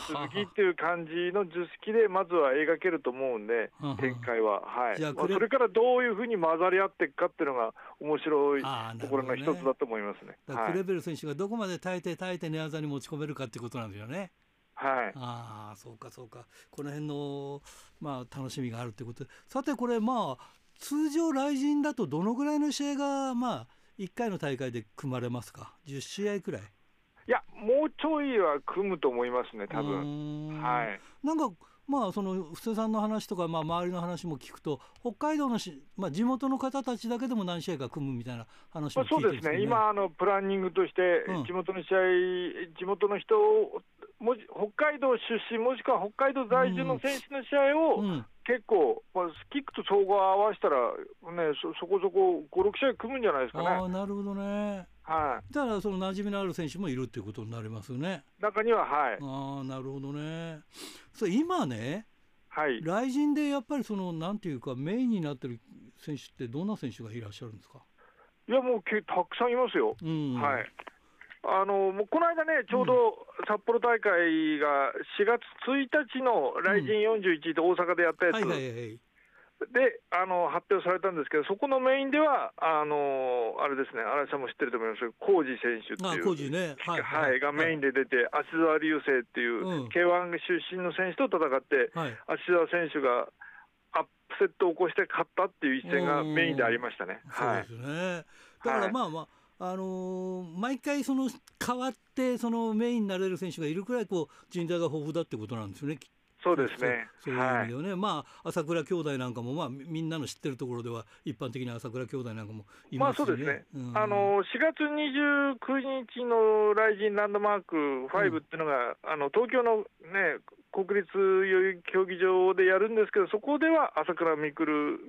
鈴木っていう感じの図式でまずは描けると思うんで、展開は、はい、まあ、それからどういうふうに混ざり合っていくかっていうのが面白いところの一つだと思いますね。だからクレベル選手がどこまで耐えて耐えて寝技に持ち込めるかってことなんですよね。はい、ああそうかそうか、この辺の、まあ、楽しみがあるってことで、さてこれまあ通常雷神だとどのぐらいの試合がまあいっかいの大会で組まれますか。じゅっしあいくらい。いやもうちょいは組むと思いますね多分、はい、なんかまあその布施さんの話とか、まあ、周りの話も聞くと北海道のし、まあ、地元の方たちだけでも何試合か組むみたいな話も聞いてる、ね、まあ、そうですね。今あのプランニングとして地元の試合、うん、地元の人をもし北海道出身もしくは北海道在住の選手の試合を、うんうん、結構、まあ、キックと総合合わせたら、ね、そ, そこそこご、ろくしあい組むんじゃないですかね。ああなるほどね、はい、だからその馴染みのある選手もいるっていうことになりますよね中には。はい、ああなるほどね。それ今ね、はい、雷神でやっぱりそのなんていうかメインになってる選手ってどんな選手がいらっしゃるんですか。いやもうたくさんいますよ、うん、はい、あのもうこの間ねちょうど札幌大会がしがつついたちの雷神よんじゅういちいで大阪でやったやつであの発表されたんですけど、そこのメインではあのあれですね、荒井さんも知ってると思いますけど浩二選手っていう、あ、ね、はいはいはい、がメインで出て、芦澤龍生っていう、うん、ケーワン 出身の選手と戦って、はい、芦澤選手がアップセットを起こして勝ったっていう一戦がメインでありましたね。はい、そうですね。だからまあまあ、はい、あのー、毎回その変わってそのメインになれる選手がいるくらいこう人材が豊富だってことなんですよね。そうですね。そういう意味ではね、はい、まあ朝倉兄弟なんかもまあみんなの知ってるところでは一般的に朝倉兄弟なんかもいますね。まあそうですね。うん、あのしがつにじゅうくにちの雷神ランドマークごっていうのが、うん、あの東京のね国立競技場でやるんですけど、そこでは朝倉未来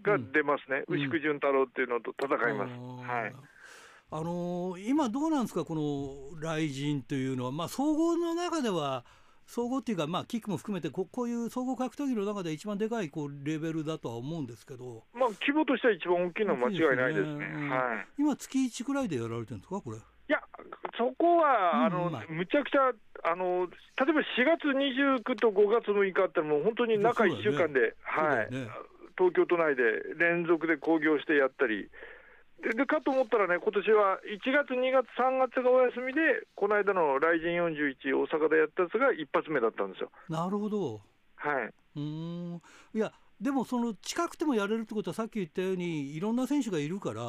が出ますね。うん、牛久潤太郎っていうのと戦います。うん、はい。あのー、今どうなんですかこの雷神というのは、まあ、総合の中では総合っていうか、まあ、キックも含めて こ, こういう総合格闘技の中で一番でかいこうレベルだとは思うんですけど、まあ、規模としては一番大きいのは間違いないです ね, ですね、はい、今つきいちくらいでやられてるんですかこれ。いやそこはあの、うん、まあ、むちゃくちゃあの例えばしがつにじゅうくにちとごがつむいかってもう本当に中いっしゅうかんで、ね、はい、ね、東京都内で連続で興行してやったりで, でかと思ったらね、今年はいちがつにがつさんがつがお休みでこの間の雷神よんじゅういち大阪でやったやつが一発目だったんですよ。なるほど、はい、うん、いやでもその近くてもやれるってことはさっき言ったようにいろんな選手がいるから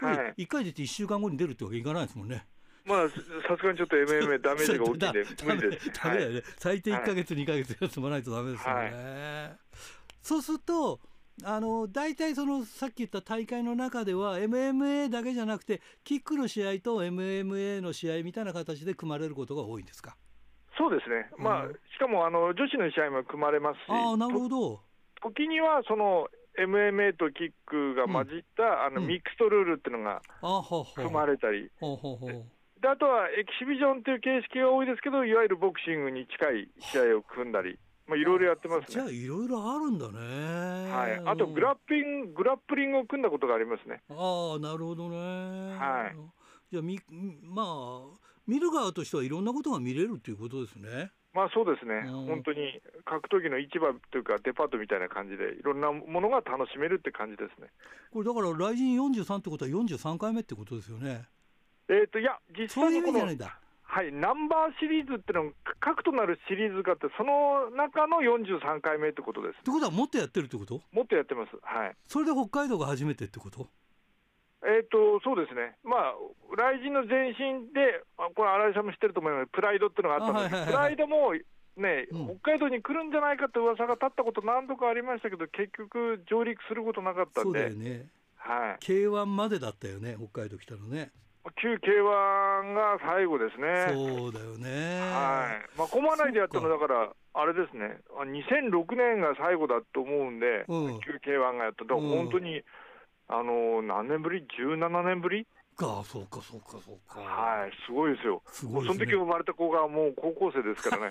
これいっかい出ていっしゅうかんごに出るってわけいかないですもんね。まあさすがにちょっと エムエムエー ダメージが大きいんで無理です、はい、ダメだよね。最低いっかげつ、はい、にかげつ休まないとダメですよね、はい、そうするとあの大体そのさっき言った大会の中では エムエムエー だけじゃなくてキックの試合と エムエムエー の試合みたいな形で組まれることが多いんですか。そうですね、うん、まあ、しかもあの女子の試合も組まれますし、あ、なるほど、時にはその エムエムエー とキックが混じった、うん、あのミックストルールっていうのが組まれたり、であとはエキシビジョンという形式が多いですけどいわゆるボクシングに近い試合を組んだり、まあ、いろいろやってますね。じゃあいろいろあるんだね。はい、あとグラッピング、グラップリングを組んだことがありますね。ああ、なるほどね。はい。じゃあみまあ見る側としてはいろんなことが見れるということですね。まあそうですね、うん、本当に格闘技の市場というかデパートみたいな感じでいろんなものが楽しめるって感じですね。これだから雷神よんじゅうさんってことはよんじゅうさんかいめってことですよね。えーといや実際にこのそういう意味じゃないんだ。はい、ナンバーシリーズってのが核となるシリーズがあって、その中のよんじゅうさんかいめってことです。ってことはもっとやってるってこと？もっとやってます。はい。それで北海道が初めてってこと？えーとそうですね、まあ、雷神の前身で、これ、新井さんも知ってると思います、プライドっていうのがあったんですけど、プライドも、ね、うん、北海道に来るんじゃないかって噂が立ったこと、何度かありましたけど、結局、上陸することなかったんで、そうだよね、はい、ケーワン までだったよね、北海道来たのね。旧 ケーワン が最後ですね。そうだよね。はい。まあ、駒内でやったのだからあれですね、にせんろくねんが最後だと思うんで、うん、旧 ケーワン がやったと、うん、本当に。あの何年ぶりじゅうななねんぶりか。そうかそうかそうか。はい、すごいですよ。すごいですね。その時生まれた子がもう高校生ですからね。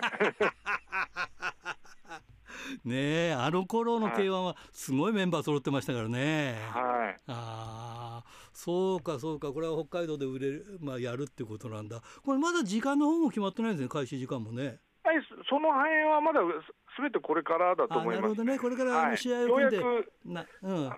ねえ、あの頃の ケーワン はすごいメンバー揃ってましたからね。はい。ああ、そうかそうか。これは北海道で売れる、まあ、やるってことなんだ。これまだ時間の方も決まってないんですね、開始時間もね。はい、その辺はまだすべてこれからだと思います。あ、なるほどね。これからあの試合を組んで、はい、な、うん。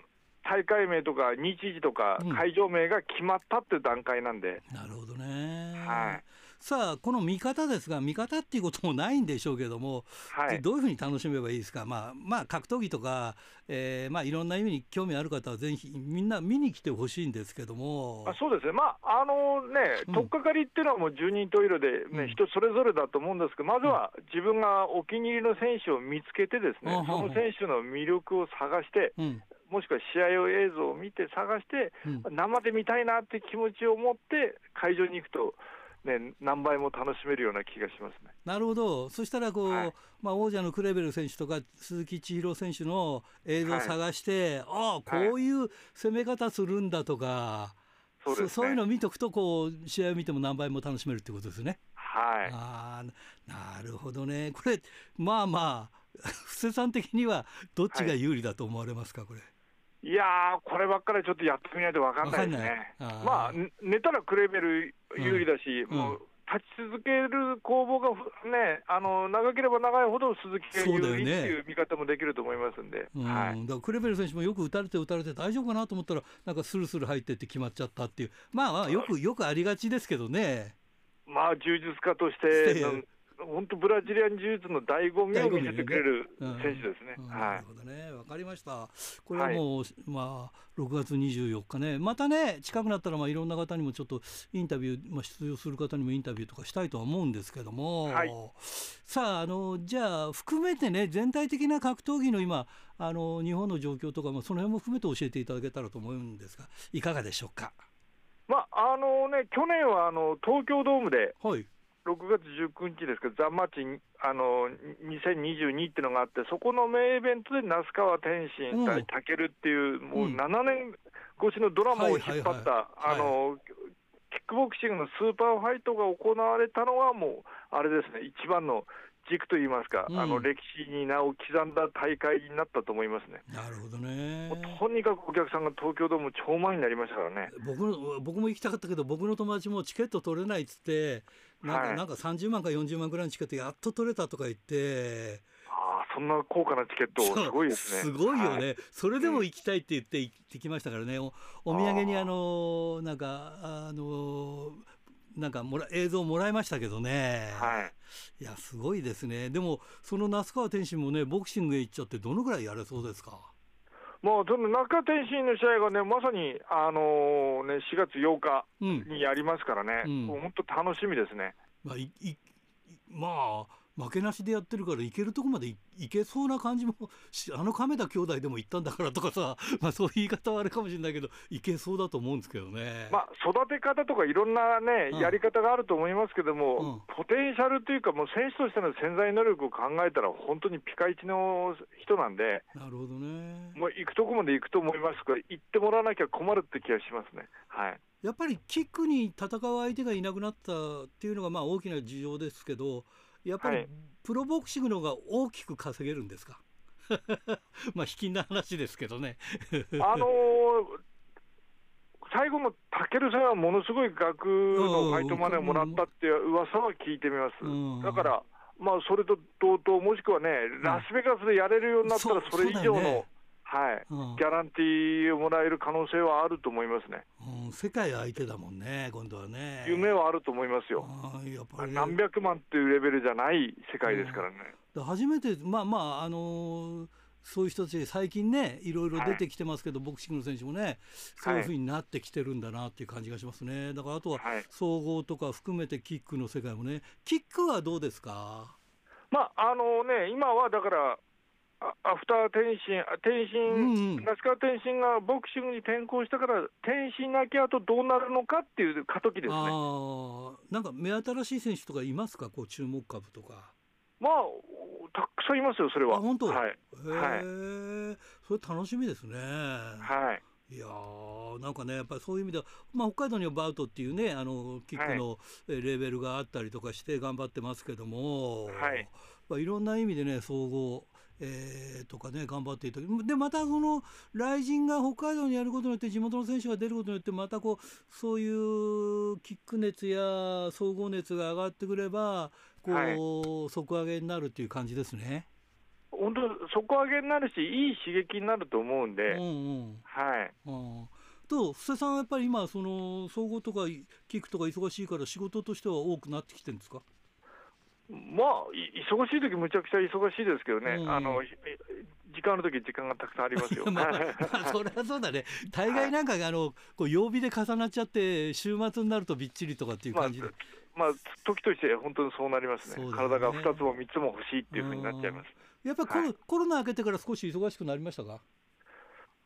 大会名とか日時とか会場名が決まったっていう段階なんで、うん、なるほどね、はい、さあこの見方ですが、見方っていうこともないんでしょうけども、はい、どういうふうに楽しめばいいですか。まあ、まあ格闘技とか、えーまあ、いろんな意味に興味ある方はぜひみんな見に来てほしいんですけども。あ、そうですね、まああのね、取っかかりっていうのはもう十人十色で、ね、うん、人それぞれだと思うんですけど、まずは自分がお気に入りの選手を見つけてですね、うん、その選手の魅力を探して、うん、もしくは試合を映像を見て探して、うん、生で見たいなって気持ちを持って会場に行くと、ね、何倍も楽しめるような気がしますね。なるほど。そしたらこう、はい、まあ、王者のクレベル選手とか鈴木千尋選手の映像を探して、はい、ああこういう攻め方するんだとか、はい、そうですね、そ、そういうのを見とくとこう試合を見ても何倍も楽しめるってことですね。はい。ああ、なるほどね。これまあまあ布施さん的にはどっちが有利だと思われますか、はい、これ。いやー、こればっかりちょっとやってみないと分かんないですね。あ、まあ寝たらクレベル有利だし、うん、もう立ち続ける攻防が、ね、あの長ければ長いほど鈴木が有利っていう見方もできると思いますんで、うん、はい、だからクレベル選手もよく打たれて打たれて大丈夫かなと思ったらなんかスルスル入ってって決まっちゃったっていう、まあ、まあよくよくありがちですけどね。まあ柔術家として本当ブラジリアン柔術の醍醐味を見せてくれる選手ですね。なるほどね、わかりました。これはもう、はい、まあろくがつにじゅうよっかね、またね近くなったらまあいろんな方にもちょっとインタビュー、まあ、出場する方にもインタビューとかしたいとは思うんですけども、はい、さあ、あのじゃあ含めてね全体的な格闘技の今あの日本の状況とか、まあ、その辺も含めて教えていただけたらと思うんですがいかがでしょうか。まああのね、去年はあの東京ドームで、はい、ろくがつじゅうくにちですけど、ザ・マッチあのにせんにじゅうにっていうのがあって、そこの名イベントで那須川天心対タケルっていう、うん、もうななねんごしのドラマを引っ張った、あのキックボクシングのスーパーファイトが行われたのは、もうあれですね、一番の軸といいますか、うん、あの歴史に名を刻んだ大会になったと思いますね。なるほどね。とにかくお客さんが東京ドーム超満員になりましたからね。僕の僕も行きたかったけど、僕の友達もチケット取れないっつってなんか、はい、なんかさんじゅうまんかよんじゅうまんぐらいのチケットやっと取れたとか言って。ああ、そんな高価なチケットすごいですね。すごいよね、はい、それでも行きたいって言って行ってきましたからね。 お, お土産にあのー、なんかあのーなんかもら映像もらいましたけどね、はい、いやすごいですね。でもその那須川天心もねボクシングへ行っちゃってどのぐらいやれそうですか。もうその那須川天心の試合がねまさに、あのーね、しがつようかにやりますからね、うん、もう本当楽しみですね、うん、まあいいまあ負けなしでやってるから行けるとこまで い, 行けそうな感じもあの亀田兄弟でも行ったんだからとかさ、まあ、そういう言い方はあれかもしれないけど行けそうだと思うんですけどね、まあ、育て方とかいろんな、ね、うん、やり方があると思いますけども、うん、ポテンシャルというかもう選手としての潜在能力を考えたら本当にピカイチの人なんで。なるほどね。もう行くとこまで行くと思いますから行ってもらわなきゃ困るって気がしますね。はい。やっぱりキックに戦う相手がいなくなったっていうのがまあ大きな事情ですけど、やっぱりプロボクシングの方が大きく稼げるんですか？まあ卑近な話ですけどね。あのー、最後のタケルさんはものすごい額のファイトマネーをもらったっていう噂は聞いてみます。だからまあそれと同等もしくはね、ラスベガスでやれるようになったらそれ以上の、はい、うん、ギャランティーをもらえる可能性はあると思いますね、うん、世界相手だもんね、今度はね。夢はあると思いますよ。あ、やっぱり何百万っていうレベルじゃない世界ですからね、うん、だから初めてまあまああのー、そういう人たち最近ねいろいろ出てきてますけど、はい、ボクシングの選手もねそういうふうになってきてるんだなっていう感じがしますね。だからあとは総合とか含めてキックの世界もね。キックはどうですか？まああのね、今はだからアフター転身、転身、那須川転身がボクシングに転向したから、転身なきゃあとどうなるのかっていう過渡期ですね。あ、なんか目新しい選手とかいますか、こう注目株とか。まあたくさんいますよ、それは。あ、本当。はい。へえ、それ楽しみですね。はい。いやー、なんかねやっぱりそういう意味では、まあ、北海道にはバウトっていうねあのキックのレベルがあったりとかして頑張ってますけども、はい、まあ、いろんな意味でね総合、えー、とかね頑張っていたで、またこの雷神が北海道にやることによって地元の選手が出ることによってまたこうそういうキック熱や総合熱が上がってくればこう、はい、底上げになるっていう感じですね。本当底上げになるしいい刺激になると思うんで、うんうん、はい、うん、と布施さんはやっぱり今その総合とかキックとか忙しいから仕事としては多くなってきてるんですか？まあ忙しい時むちゃくちゃ忙しいですけどね、うん、あの時間の時時間がたくさんありますよ。まあ、まあ、それはそうだね。大概なんかあのこう曜日で重なっちゃって週末になるとびっちりとかっていう感じで、まあ、まあ、時として本当にそうなりますね。そうだね。体がふたつもみっつも欲しいっていうふうになっちゃいます。やっぱり コ,、はい、コロナ明けてから少し忙しくなりましたか？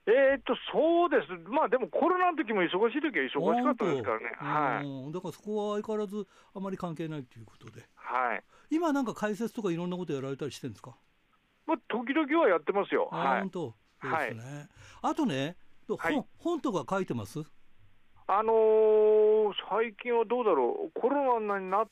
えー、っとそうです、まあ、でもコロナの時も忙しい時は忙しかったですからね、はい、だからそこは相変わらずあまり関係ないということで、はい、今なんか解説とかいろんなことやられたりしてるんですか？まあ、時々はやってますよ。あ、本当ですね。あとね、はい、本, 本とか書いてます？あのー、最近はどうだろう、コロナになって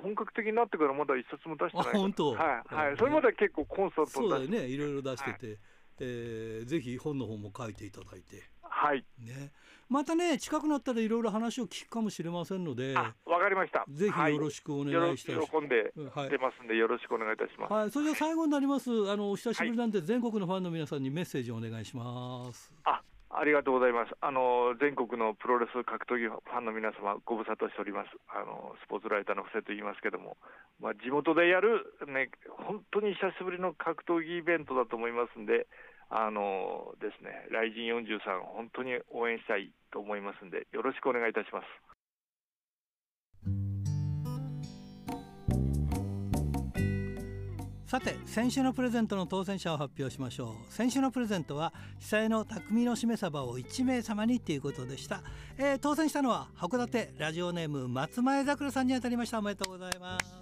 本格的になってからまだ一冊も出してないから。あ、本当、はいはい、ね、それまでは結構コンサートを出して、そうだよね、いろいろ出してて、はい、えー、ぜひ本の方も書いていただいて、はい、ね、またね近くなったらいろいろ話を聞くかもしれませんので。あ、わかりました。ぜひよろしくお願いしたい、はい、喜んで出ますんでよろしくお願いいたします、はいはい、それでは最後になります。あのお久しぶりなんで、はい、全国のファンの皆さんにメッセージをお願いします。あ、ありがとうございます。あの全国のプロレス格闘技ファンの皆様ご無沙汰しております。あのスポーツライターの布施と言いますけども、まあ、地元でやる、ね、本当に久しぶりの格闘技イベントだと思いますんで、あのですね、雷神よんじゅうさん本当に応援したいと思いますんでよろしくお願いいたします。さて先週のプレゼントの当選者を発表しましょう。先週のプレゼントは久江の匠のしめ鯖をいち名様にということでした、えー、当選したのは函館ラジオネーム松前桜さんに当たりました。おめでとうございます。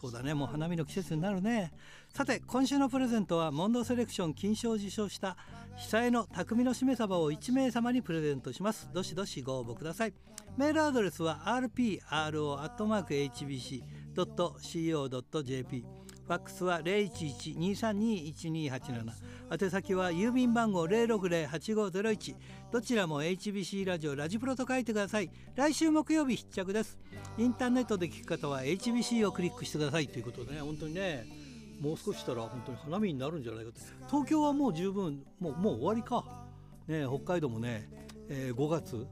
そうだね、もう花見の季節になるね。さて今週のプレゼントはモンドセレクション金賞を受賞した久江の匠のしめ鯖をいち名様にプレゼントします。どしどしご応募ください。メールアドレスは アールピーアールオー アットマーク エイチビーシー ドット シーオー ドット ジェーピー、ファックスは ゼロいちいち にさんに いちにはちなな、 宛先は郵便番号 ゼロろくゼロ はちごゼロいち、 どちらも エイチビーシー ラジオラジプロと書いてください。来週木曜日必着です。インターネットで聞く方は エイチビーシー をクリックしてくださいということでね、本当にねもう少ししたら本当に花見になるんじゃないかって。東京はもう十分もう、もう終わりか、ね、北海道もね、えー、ごがつ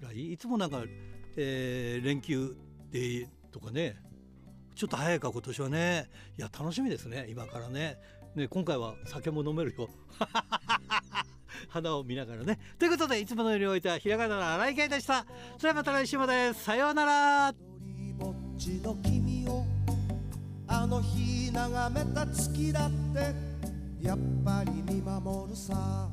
くらいいつもなんか、えー、連休でとかねちょっと早いか今年はね。いや楽しみですね、今からね。ね、今回は酒も飲めるよ花を見ながらね。ということでいつものようにおいてはひらがなの荒井圭でした。それではまた来週までさようなら。ぼっちの君をあの日眺めた月だってやっぱり見守るさ。